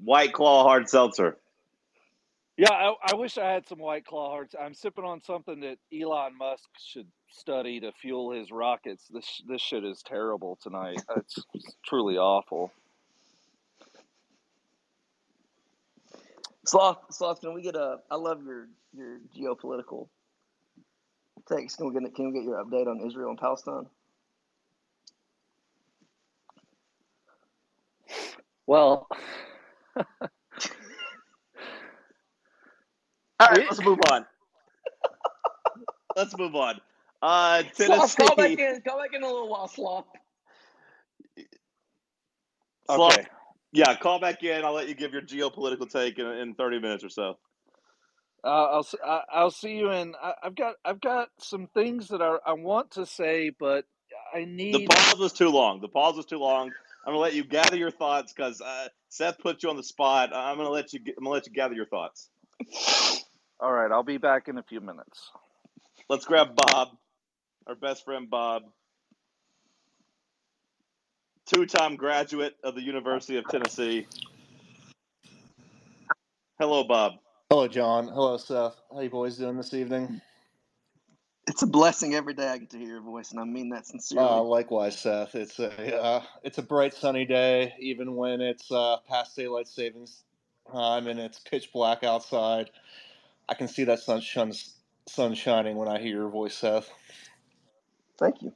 White Claw hard seltzer. Yeah, I, I wish I had some White Claw hard. I'm sipping on something that Elon Musk should study to fuel his rockets. This this shit is terrible tonight. It's, it's truly awful. Sloth, Sloth, can we get a? I love your your geopolitical takes. Can we get can we get your update on Israel and Palestine? Well, all right, let's move on. Let's move on. Uh, Tennessee. Sloth, go back in. Go back in a little while, Sloth. Sloth. Okay. Yeah, call back in. I'll let you give your geopolitical take in, in thirty minutes or so. Uh, I'll I'll see you in. I, I've got I've got some things that I I want to say, but I need. The pause was too long. The pause was too long. I'm gonna let you gather your thoughts because uh, Seth put you on the spot. I'm gonna let you. I'm gonna let you gather your thoughts. All right, I'll be back in a few minutes. Let's grab Bob, our best friend Bob. Two-time graduate of the University of Tennessee. Hello, Bob. Hello, John. Hello, Seth. How you boys doing this evening? It's a blessing every day I get to hear your voice, and I mean that sincerely. Uh, likewise, Seth. It's a uh, it's a bright, sunny day, even when it's uh, past daylight savings time and it's pitch black outside. I can see that sunshine sun shining when I hear your voice, Seth. Thank you.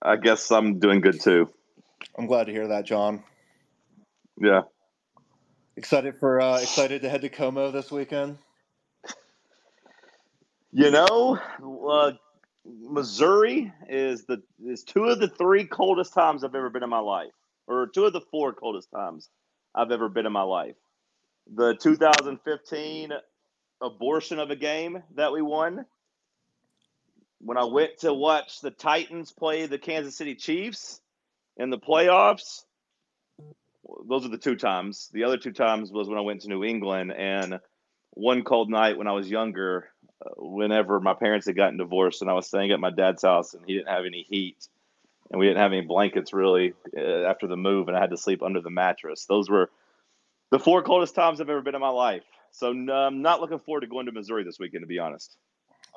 I guess I'm doing good too. I'm glad to hear that, John. Yeah. Excited for uh, excited to head to Como this weekend. You know, uh, Missouri is the is two of the three coldest times I've ever been in my life, or two of the four coldest times I've ever been in my life. The two thousand fifteen abortion of a game that we won. When I went to watch the Titans play the Kansas City Chiefs in the playoffs, those are the two times. The other two times was when I went to New England, and one cold night when I was younger, uh, whenever my parents had gotten divorced and I was staying at my dad's house and he didn't have any heat and we didn't have any blankets really uh, after the move, and I had to sleep under the mattress. Those were the four coldest times I've ever been in my life. So no, I'm not looking forward to going to Missouri this weekend, to be honest.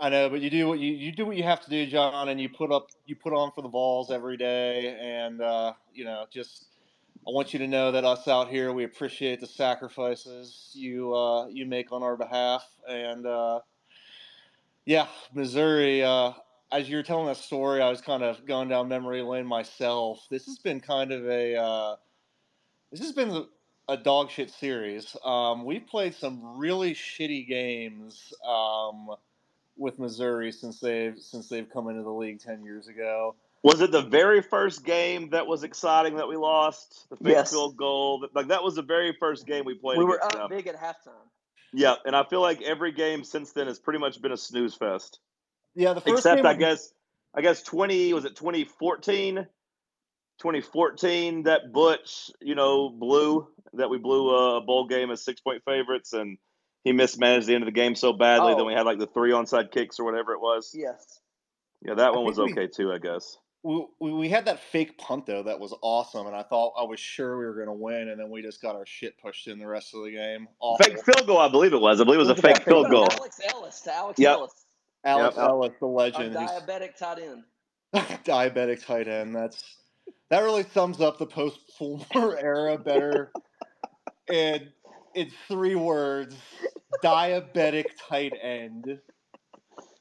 I know, but you do what you, you do what you have to do, John, and you put up you put on for the Vols every day, and uh, you know, just I want you to know that us out here, we appreciate the sacrifices you uh, you make on our behalf, and uh, yeah, Missouri. Uh, as you were telling that story, I was kind of going down memory lane myself. This has been kind of a uh, this has been a dog shit series. Um, we've played some really shitty games. Um, with Missouri since they've since they've come into the league ten years ago. Was it the very first game that was exciting that we lost? The fake yes. field goal. Like that was the very first game we played. We were up them. big at halftime. Yeah, and I feel like every game since then has pretty much been a snooze fest. Yeah, the first except game I was... guess I guess twenty was it twenty fourteen? twenty fourteen that Butch, you know, blew that we blew a bowl game as six point favorites, and he mismanaged the end of the game so badly. Oh. Then we had like the three onside kicks or whatever it was. Yes. Yeah, that one was okay we, too, I guess. We we had that fake punt though that was awesome, and I thought I was sure we were going to win, and then we just got our shit pushed in the rest of the game. Awful. Fake field goal, I believe it was. I believe it was, it was a fake field goal. Alex Ellis to Alex yep. Ellis. Alex yep. Ellis, the legend. Our diabetic tight end. Diabetic tight end. That's that really sums up the post Fulmer era better. And in three words, diabetic tight end.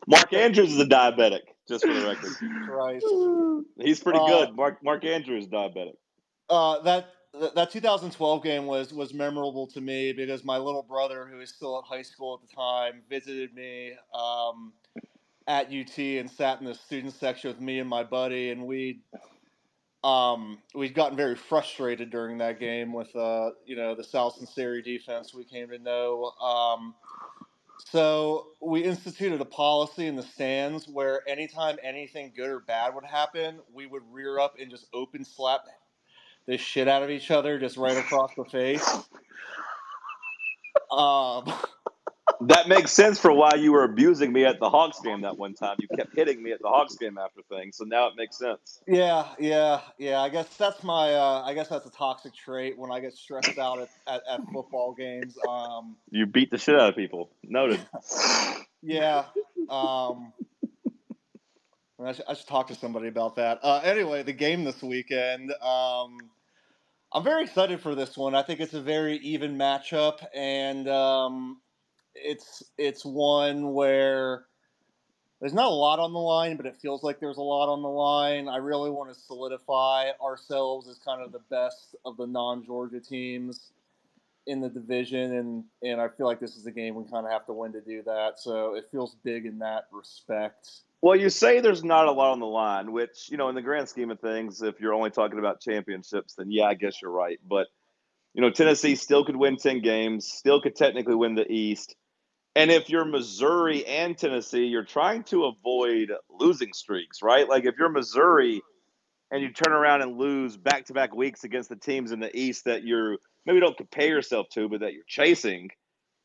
Mark Andrews is a diabetic, just for the record. Christ. He's pretty uh, good. Mark Mark Andrews is diabetic. Uh, that that two thousand twelve game was was memorable to me because my little brother, who was still at high school at the time, visited me um, at U T and sat in the student section with me and my buddy, and we. Um, we'd gotten very frustrated during that game with, uh, you know, the South Sincere defense we came to know. Um, so we instituted a policy in the stands where anytime anything good or bad would happen, we would rear up and just open slap the shit out of each other just right across the face. Um, that makes sense for why you were abusing me at the Hawks game that one time. You kept hitting me at the Hawks game after things, so now it makes sense. Yeah, yeah, yeah. I guess that's my. Uh, I guess that's a toxic trait when I get stressed out at, at, at football games. Um, you beat the shit out of people. Noted. Yeah. Um, I should, I should talk to somebody about that. Uh, anyway, the game this weekend. Um, I'm very excited for this one. I think it's a very even matchup, and um, it's it's one where there's not a lot on the line, but it feels like there's a lot on the line. I really want to solidify ourselves as kind of the best of the non-Georgia teams in the division, and, and I feel like this is a game we kind of have to win to do that. So it feels big in that respect. Well, you say there's not a lot on the line, which, you know, in the grand scheme of things, if you're only talking about championships, then yeah, I guess you're right. But, you know, Tennessee still could win ten games, still could technically win the East. And if you're Missouri and Tennessee, you're trying to avoid losing streaks, right? Like if you're Missouri and you turn around and lose back-to-back weeks against the teams in the East that you're maybe don't compare yourself to, but that you're chasing,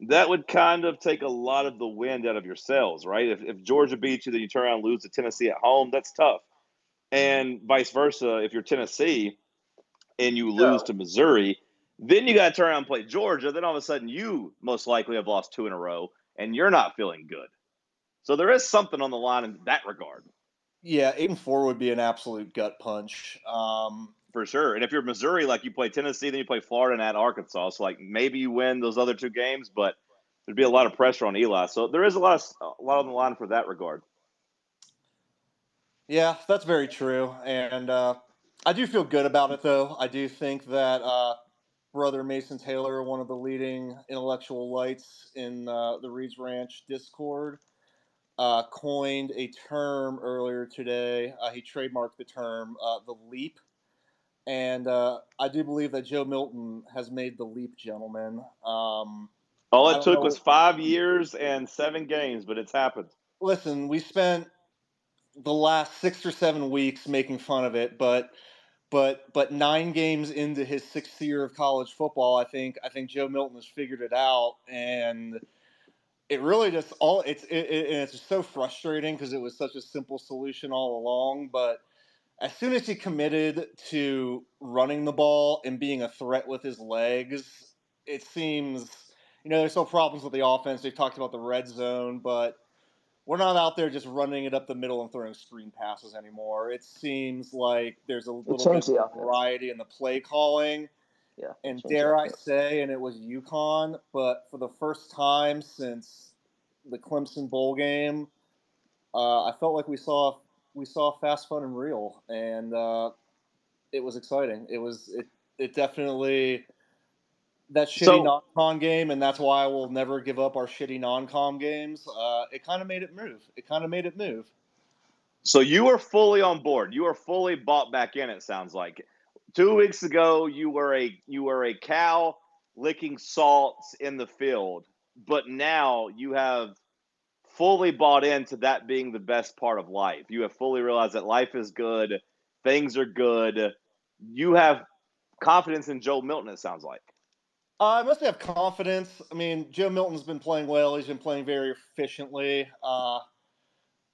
that would kind of take a lot of the wind out of your sails, right? If, if Georgia beats you, then you turn around and lose to Tennessee at home, that's tough. And vice versa, if you're Tennessee and you lose yeah. to Missouri, then you got to turn around and play Georgia. Then all of a sudden you most likely have lost two in a row and you're not feeling good. So there is something on the line in that regard. Yeah, eight and four would be an absolute gut punch. Um, For sure. And if you're Missouri, like you play Tennessee, then you play Florida and at Arkansas. So, like, maybe you win those other two games, but there'd be a lot of pressure on Eli. So there is a lot of, a lot on the line for that regard. Yeah, that's very true. And uh, I do feel good about it, though. I do think that uh, brother Mason Taylor, one of the leading intellectual lights in uh, the Reed's Ranch Discord, uh, coined a term earlier today. Uh, he trademarked the term, uh, the leap. And uh, I do believe that Joe Milton has made the leap, gentlemen. Um, All it took was five years and seven games, but it's happened. Listen, we spent the last six or seven weeks making fun of it, but but but nine games into his sixth year of college football, I think I think Joe Milton has figured it out, and it really just all it's it, it, and it's just so frustrating because it was such a simple solution all along, but. As soon as he committed to running the ball and being a threat with his legs, it seems, you know, there's still problems with the offense. They've talked about the red zone, but we're not out there just running it up the middle and throwing screen passes anymore. It seems like there's a little bit of variety in the play calling. Yeah, and dare I say, and it was UConn, but for the first time since the Clemson Bowl game, uh, I felt like we saw – We saw fast, fun, and real, and uh, it was exciting. It was it, it definitely that shitty so, non-con game, and that's why I will never give up our shitty non-com games. Uh, it kind of made it move. It kind of made it move. So you are fully on board. You are fully bought back in. It sounds like two weeks ago you were a you were a cow licking salts in the field, but now you have. Fully bought into that being the best part of life. You have fully realized that life is good. Things are good. You have confidence in Joe Milton, it sounds like. Uh, I must have confidence. I mean, Joe Milton's been playing well. He's been playing very efficiently. Uh,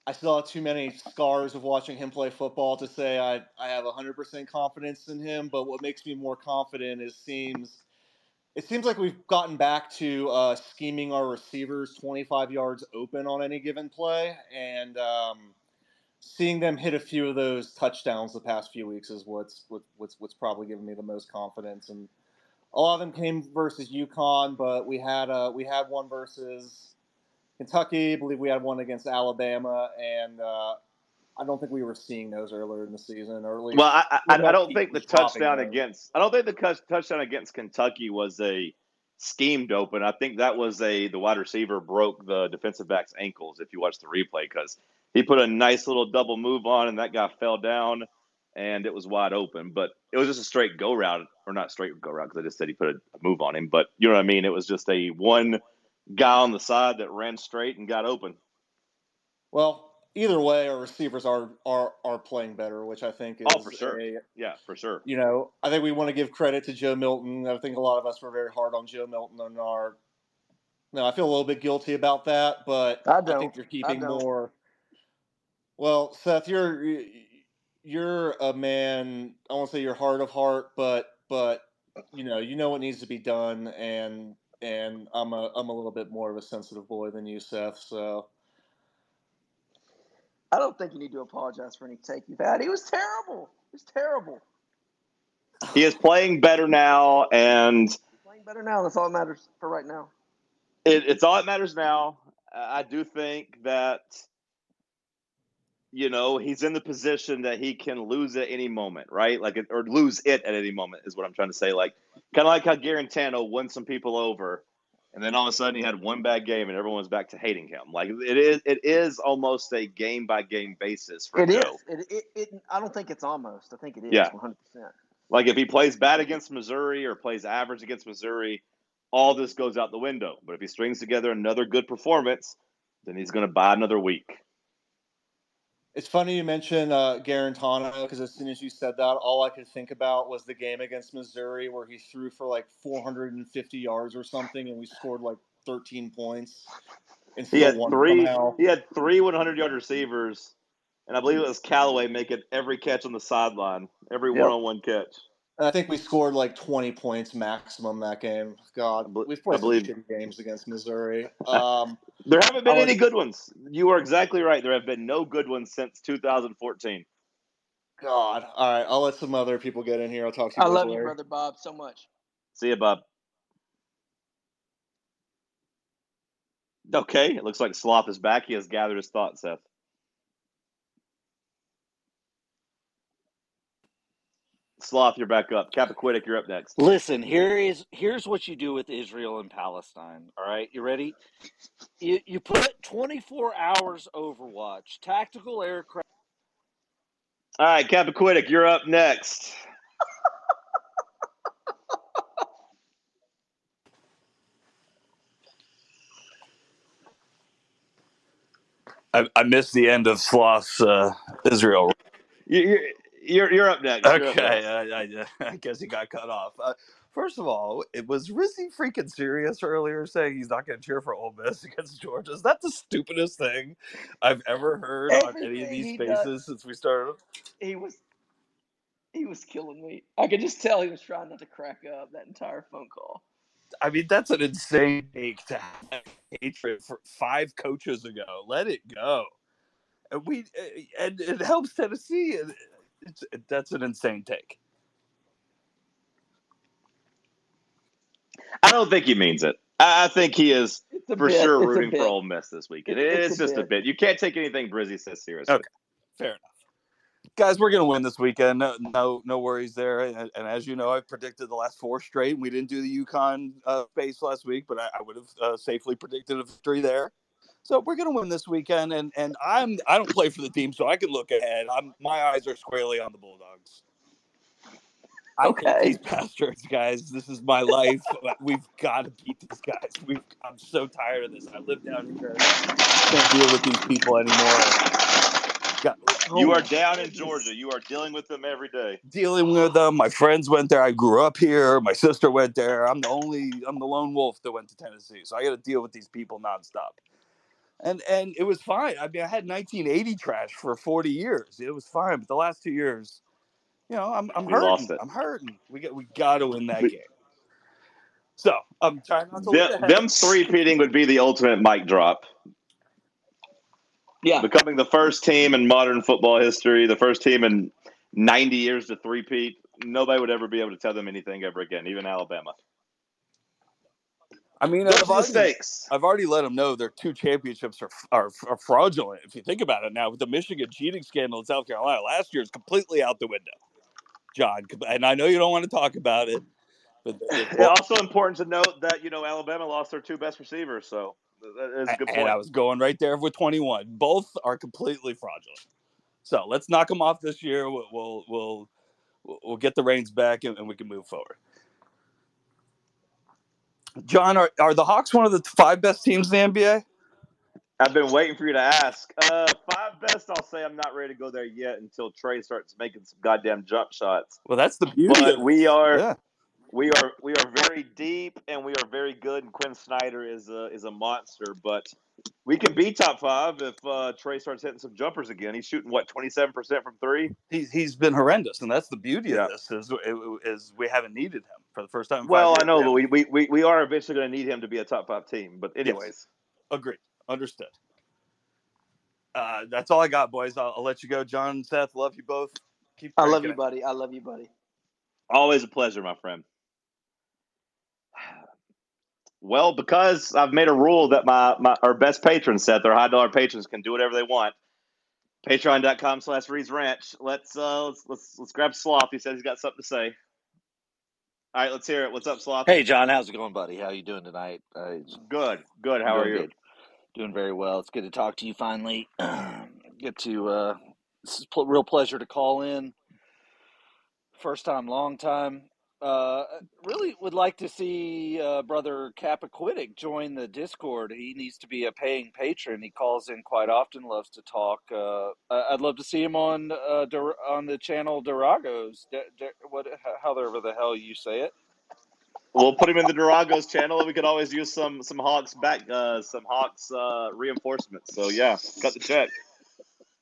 I still have too many scars of watching him play football to say I, I have one hundred percent confidence in him, but what makes me more confident is seems... It seems like we've gotten back to uh, scheming our receivers twenty-five yards open on any given play, and um, seeing them hit a few of those touchdowns the past few weeks is what's what's what's probably given me the most confidence. And a lot of them came versus UConn, but we had uh, we had one versus Kentucky. I believe we had one against Alabama, and uh, I don't think we were seeing those earlier in the season. Or at least well, I, I, I don't think the touchdown against – I don't think the touchdown against Kentucky was a schemed open. I think that was a – the wide receiver broke the defensive back's ankles, if you watch the replay, because he put a nice little double move on, and that guy fell down, and it was wide open. But it was just a straight go route – or not straight go route because I just said he put a move on him. But you know what I mean? It was just a one guy on the side that ran straight and got open. Well – either way, our receivers are are are playing better, which I think is oh, for sure. A, yeah, for sure. You know, I think we want to give credit to Joe Milton. I think a lot of us were very hard on Joe Milton on our. No, I feel a little bit guilty about that, but I, I think you're keeping more. Well, Seth, you're you're a man. I won't say you're heart of heart, but but you know you know what needs to be done, and and I'm a I'm a little bit more of a sensitive boy than you, Seth. So. I don't think you need to apologize for any take you've had. He was terrible. He was terrible. He is playing better now, and he's playing better now. That's all that matters for right now. It, it's all that matters now. I do think that, you know, he's in the position that he can lose at any moment, right? Like, or lose it at any moment is what I'm trying to say. Like, kind of like how Garantano won some people over. And then all of a sudden, he had one bad game, and everyone's back to hating him. Like it is, it is almost a game by game basis for it Joe. Is. It, it, it, I don't think it's almost. I think it is. Yeah, one hundred percent. Like if he plays bad against Missouri or plays average against Missouri, all this goes out the window. But if he strings together another good performance, then he's going to buy another week. It's funny you mention uh, Garantano because as soon as you said that, all I could think about was the game against Missouri where he threw for like four hundred fifty yards or something, and we scored like thirteen points. And he had three. Somehow. He had three one hundred yard receivers, and I believe it was Callaway making every catch on the sideline, every yep. one-on-one catch. And I think we scored like twenty points maximum that game. God, we've played some shitty games against Missouri. Um, there haven't been was, any good ones. You are exactly right. There have been no good ones since two thousand fourteen. God. All right. I'll let some other people get in here. I'll talk to you later. I love you, brother Bob, so much. See you, Bob. Okay. It looks like Slop is back. He has gathered his thoughts, Seth. Sloth, you're back up. Capaquitic, you're up next. Listen, here is here's what you do with Israel and Palestine. All right, you ready? You you put twenty-four hours Overwatch, tactical aircraft. All right, Capaquitic, you're up next. I, I missed the end of Sloth's uh, Israel. You. you You're you're up next. You're okay, up next. I, I, I guess he got cut off. Uh, first of all, it was Rizzy freaking serious earlier saying he's not going to cheer for Ole Miss against Georgia. Is that the stupidest thing I've ever heard Everything on any of these spaces does. Since we started? He was he was killing me. I could just tell he was trying not to crack up that entire phone call. I mean, that's an insane take to have hatred for five coaches ago. Let it go, and we and it helps Tennessee. And, It's, that's an insane take. I don't think he means it. I, I think he is for bit. sure it's rooting for Ole Miss this weekend. It, it's, it's a just bit. a bit. You can't take anything Brizzy says seriously. Okay, fair enough. Guys, we're going to win this weekend. No, no, no worries there. And, and as you know, I've predicted the last four straight. We didn't do the UConn uh, base last week, but I, I would have uh, safely predicted a victory there. So we're going to win this weekend, and and I'm I don't play for the team, so I can look ahead. I'm my eyes are squarely on the Bulldogs. Okay, these bastards, guys. This is my life. We've got to beat these guys. We've, I'm so tired of this. I live down here. I can't deal with these people anymore. God, oh you are down goodness. in Georgia. You are dealing with them every day. Dealing with them. My friends went there. I grew up here. My sister went there. I'm the only. I'm the lone wolf that went to Tennessee. So I got to deal with these people nonstop. And and it was fine. I mean, I had nineteen eighty trash for forty years. It was fine. But the last two years, you know, I'm I'm we hurting. Lost it. I'm hurting. We got we got to win that we, game. So I'm trying not to. Them, them three-peating would be the ultimate mic drop. Yeah, becoming the first team in modern football history, the first team in ninety years to three-peat. Nobody would ever be able to tell them anything ever again, even Alabama. I mean, I've already, I've already let them know their two championships are, are are fraudulent. If you think about it now, with the Michigan cheating scandal in South Carolina last year, is completely out the window, John. And I know you don't want to talk about it, but it's well, also important to note that you know Alabama lost their two best receivers, so that's a good point. And I was going right there with twenty-one. Both are completely fraudulent. So let's knock them off this year. We'll we'll we'll, we'll get the reins back, and, and we can move forward. John, are, are the Hawks one of the five best teams in the N B A? I've been waiting for you to ask. Uh, five best, I'll say I'm not ready to go there yet until Trey starts making some goddamn jump shots. Well, that's the beauty. But we are, yeah. we are, we are very deep, and we are very good. And Quinn Snyder is a is a monster. But we can be top five if uh, Trey starts hitting some jumpers again. He's shooting what twenty-seven percent from three. He's he's been horrendous, and that's the beauty yeah. of this is is we haven't needed him for the first time. Well, I know, but we we we are eventually going to need him to be a top five team. But anyways, yes. Agreed. Understood. Uh, that's all I got, boys. I'll, I'll let you go. John and Seth, love you both. Keep I love you, buddy. I love you, buddy. Always a pleasure, my friend. Well, because I've made a rule that my, my our best patrons, Seth, our high-dollar patrons, can do whatever they want. Patreon.com slash Reed's Ranch. Let's, uh, let's, let's, let's grab Sloth. He says he's got something to say. All right, let's hear it. What's up, Sloth? Hey, John. How's it going, buddy? How you doing tonight? Uh, good. Good. How are you? Good. Doing very well. It's good to talk to you finally. Get to uh, this is pl- real pleasure to call in. First time, long time. Uh, really would like to see uh, brother Capaquitic join the Discord. He needs to be a paying patron. He calls in quite often. Loves to talk. Uh, I'd love to see him on uh, Dur- on the channel Duragos. D- D- what? However the hell you say it. We'll put him in the Durago's channel, and we could always use some some Hawks back, uh, some Hawks uh, reinforcements. So yeah, cut the check.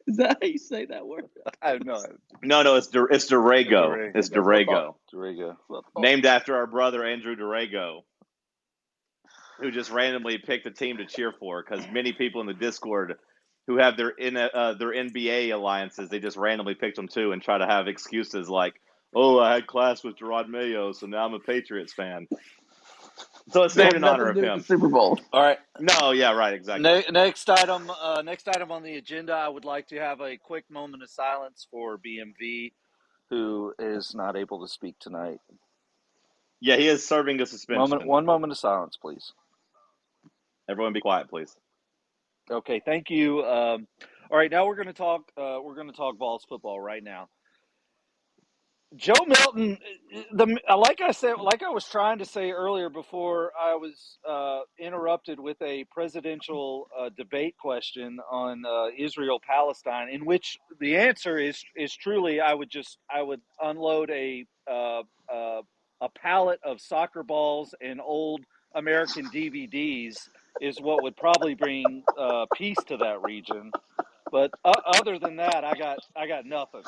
Is that how you say that word? I have no. No, no, it's Dur- it's Durago. It's Durago. Durago, named after our brother Andrew Durago, who just randomly picked a team to cheer for. Because many people in the Discord who have their in uh, their N B A alliances, they just randomly picked them too, and try to have excuses like, oh, I had class with Gerard Mayo, so now I'm a Patriots fan. So it's named in honor of him. Super Bowl. All right. No, yeah, right, exactly. Ne- next item, uh, next item on the agenda, I would like to have a quick moment of silence for B M V, who is not able to speak tonight. Yeah, he is serving a suspension. Moment, one moment of silence, please. Everyone be quiet, please. Okay, thank you. Um, all right, now we're going to talk uh, we're going to talk Vols football right now. Joe Milton, the like I said, like I was trying to say earlier before I was uh, interrupted with a presidential uh, debate question on uh, Israel Palestine, in which the answer is is truly I would just I would unload a uh, uh, a pallet of soccer balls and old American D V Ds is what would probably bring uh, peace to that region. But uh, other than that, I got I got nothing.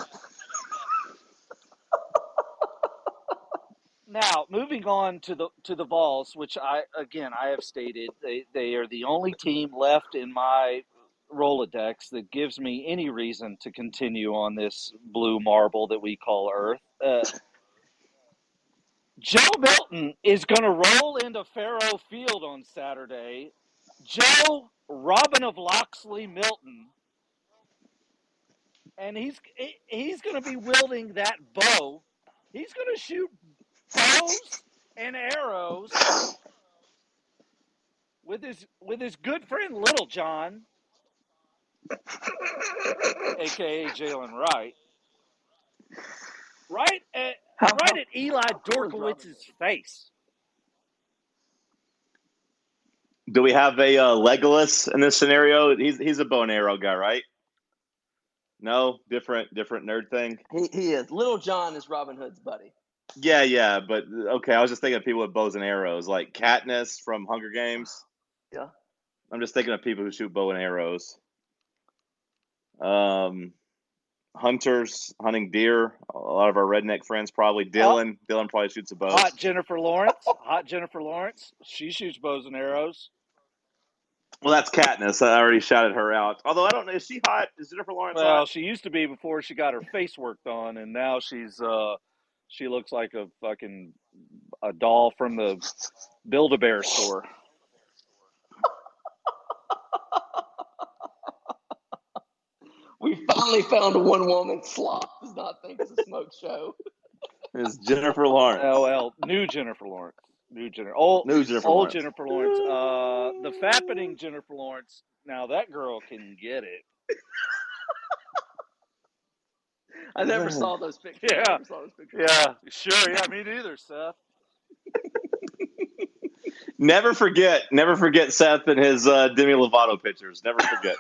Now, moving on to the to the Vols, which I again I have stated they, they are the only team left in my Rolodex that gives me any reason to continue on this blue marble that we call Earth. Uh, Joe Milton is going to roll into Faro Field on Saturday. Joe Robin of Loxley Milton, and he's he's going to be wielding that bow. He's going to shoot bows and arrows with his with his good friend Little John, aka Jalen Wright, right at how, right how, at Eli Dorkowitz's face. Do we have a uh, Legolas in this scenario? He's he's a bow and arrow guy, right? No, different different nerd thing. He he is. Little John is Robin Hood's buddy. Yeah, yeah, but okay. I was just thinking of people with bows and arrows, like Katniss from Hunger Games. Yeah, I'm just thinking of people who shoot bow and arrows. Um, hunters hunting deer. A lot of our redneck friends probably. Dylan, oh. Dylan probably shoots a bow. Hot Jennifer Lawrence. Hot Jennifer Lawrence. She shoots bows and arrows. Well, that's Katniss. I already shouted her out. Although I don't know, is she hot? Is Jennifer Lawrence well, hot? Well, she used to be before she got her face worked on, and now she's uh. She looks like a fucking a doll from the Build-A-Bear store. We finally found one woman. Slop does not think it's a smoke show. It's Jennifer Lawrence. Oh, well, new Jennifer Lawrence. New Jennifer. Old, new Jennifer old Lawrence. Jennifer Lawrence. Uh, the fappening Jennifer Lawrence. Now that girl can get it. I never saw those pictures. Yeah, saw those pictures. Yeah, sure. Yeah, me neither, Seth. Never forget, never forget Seth and his uh, Demi Lovato pictures. Never forget.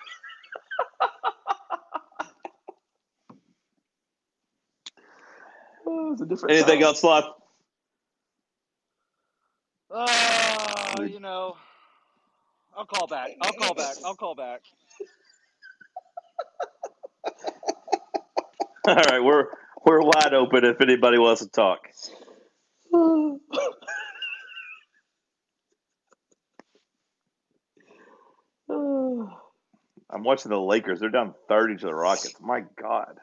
Oh, it's a different Anything time. else, Sloth? Uh, you know, I'll call back. I'll call back. I'll call back. All right, we're we're wide open if anybody wants to talk. I'm watching the Lakers. They're down thirty to the Rockets. My God.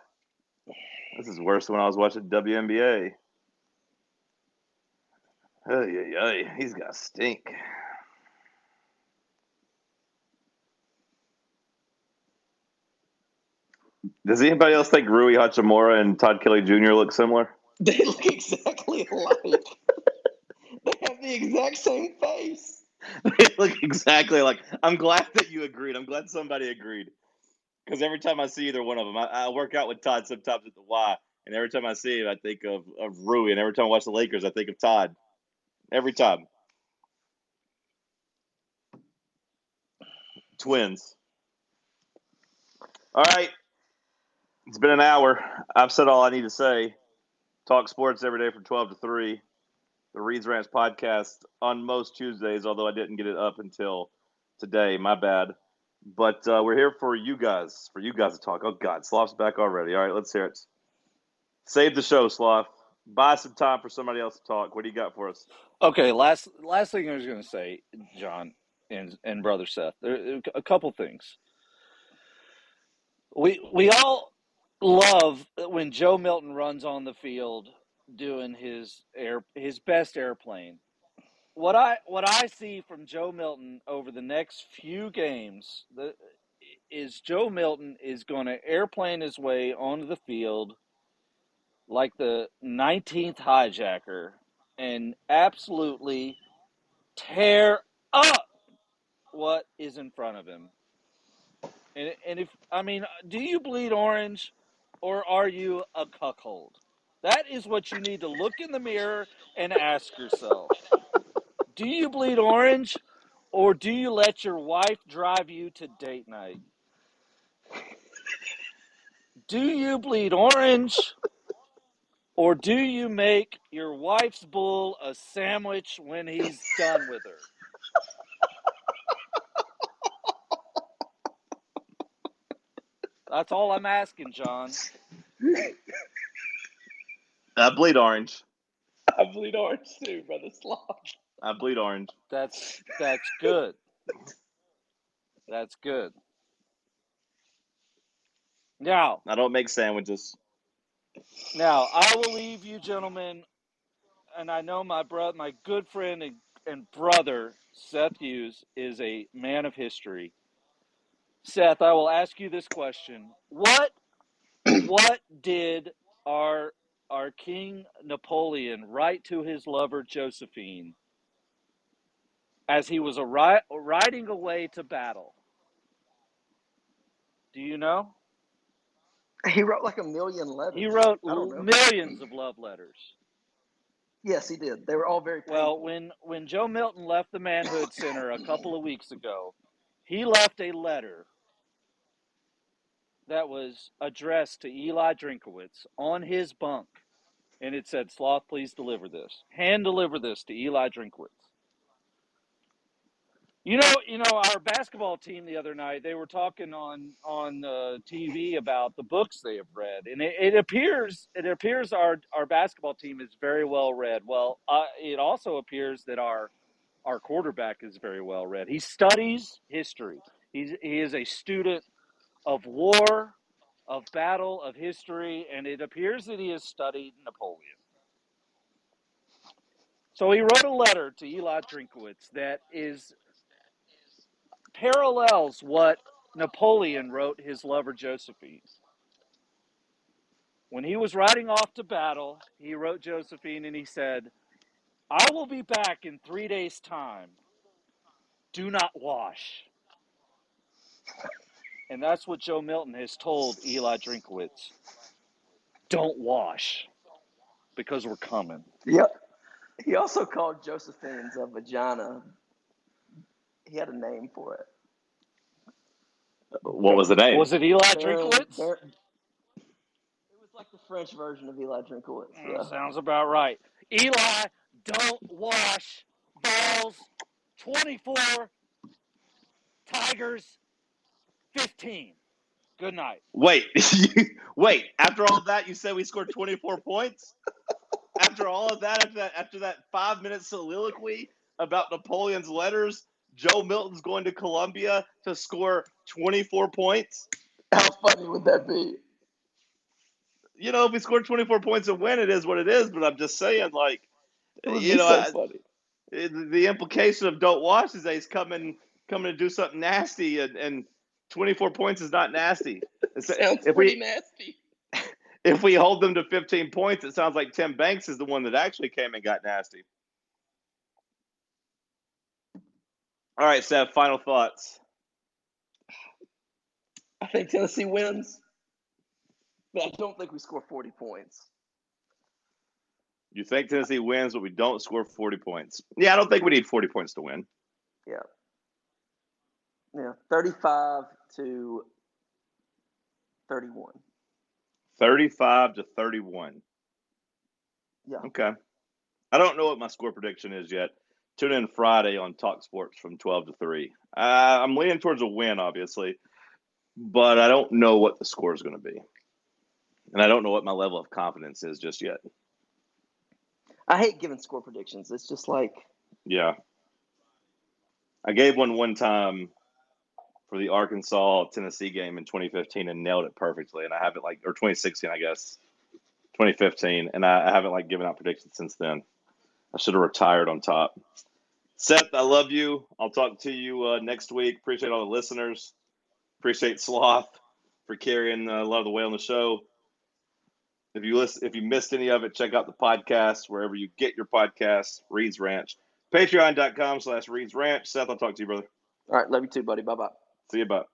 This is worse than when I was watching W N B A. Oh, yeah, yeah. He's got to stink. Does anybody else think Rui Hachimura and Todd Kelly Junior look similar? They look exactly alike. They have the exact same face. They look exactly like. I'm glad that you agreed. I'm glad somebody agreed. Because every time I see either one of them, I, I work out with Todd sometimes at the Y. And every time I see him, I think of, of Rui. And every time I watch the Lakers, I think of Todd. Every time. Twins. All right. It's been an hour. I've said all I need to say. Talk sports every day from twelve to three. The Reed's Ranch podcast on most Tuesdays, although I didn't get it up until today. My bad. But uh, we're here for you guys, for you guys to talk. Oh, God, Sloth's back already. All right, let's hear it. Save the show, Sloth. Buy some time for somebody else to talk. What do you got for us? Okay, last last thing I was going to say, John and and Brother Seth, there, a couple things. We we all love when Joe Milton runs on the field doing his air his best airplane. What I what I see from Joe Milton over the next few games the, is Joe Milton is going to airplane his way onto the field like the nineteenth hijacker and absolutely tear up what is in front of him. And and if I mean, do you bleed orange or are you a cuckold? That is what you need to look in the mirror and ask yourself. Do you bleed orange or do you let your wife drive you to date night? Do you bleed orange or do you make your wife's bull a sandwich when he's done with her? That's all I'm asking, John. I bleed orange. I bleed orange too, Brother Sloth. I bleed orange. That's that's good. That's good. Now I don't make sandwiches. Now I will leave you, gentlemen, and I know my brother, my good friend and, and brother Seth Hughes is a man of history. Seth, I will ask you this question. What what did our our King Napoleon write to his lover Josephine as he was arri- riding away to battle? Do you know? He wrote like a million letters. He wrote l- millions of love letters. Yes, he did. They were all very painful. Well, when, when Joe Milton left the Manhood Center a couple of weeks ago, he left a letter that was addressed to Eli Drinkwitz on his bunk, and it said, Sloth, please deliver this. Hand deliver this to Eli Drinkwitz. You know, you know, our basketball team the other night, they were talking on on uh, T V about the books they have read, and it, it appears it appears our, our basketball team is very well read. Well, uh, it also appears that our our quarterback is very well read. He studies history. He's he is a student of war, of battle, of history, and it appears that he has studied Napoleon. So he wrote a letter to Eli Drinkwitz that is parallels what Napoleon wrote his lover Josephine. When he was riding off to battle, he wrote Josephine and he said, I will be back in three days' time. Do not wash. And that's what Joe Milton has told Eli Drinkwitz. Don't wash, because we're coming. Yep. He also called Josephine's a vagina he had a name for it. What was the name? Was it Eli Drinkwitz? There, there, it was like the French version of Eli Drinkwitz. Yeah. Mm, sounds about right. Eli, don't wash balls. twenty-four, Tigers, fifteen. Good night. Wait, you, wait. After all that, you said we scored twenty-four points? After all of that, after that, after that five-minute soliloquy about Napoleon's letters, Joe Milton's going to Columbia to score twenty-four points. How funny would that be? You know, if we score twenty-four points and win, it is what it is. But I'm just saying, like, you know, so funny. I, it, the implication of don't watch is that he's coming, coming to do something nasty, and, and twenty-four points is not nasty. Sounds if pretty we, nasty. If we hold them to fifteen points, it sounds like Tim Banks is the one that actually came and got nasty. All right, Seth, final thoughts. I think Tennessee wins, but I don't think we score forty points. You think Tennessee wins, but we don't score forty points. Yeah, I don't think we need forty points to win. Yeah. Yeah, thirty-five to thirty-one. thirty-five to thirty-one. Yeah. Okay. I don't know what my score prediction is yet. Tune in Friday on Talk Sports from twelve to three. Uh, I'm leaning towards a win, obviously, but I don't know what the score is going to be. And I don't know what my level of confidence is just yet. I hate giving score predictions. It's just like. Yeah. I gave one one time for the Arkansas-Tennessee game in twenty fifteen and nailed it perfectly. And I haven't, like, or twenty sixteen, I guess, twenty fifteen. And I, I haven't, like, given out predictions since then. I should have retired on top. Seth, I love you. I'll talk to you uh, next week. Appreciate all the listeners. Appreciate Sloth for carrying uh, a lot of the way on the show. If you listen, if you missed any of it, check out the podcast wherever you get your podcasts. Reed's Ranch, Patreon dot com slash Reed's Ranch. Seth, I'll talk to you, brother. All right, love you too, buddy. Bye bye. See you, bye.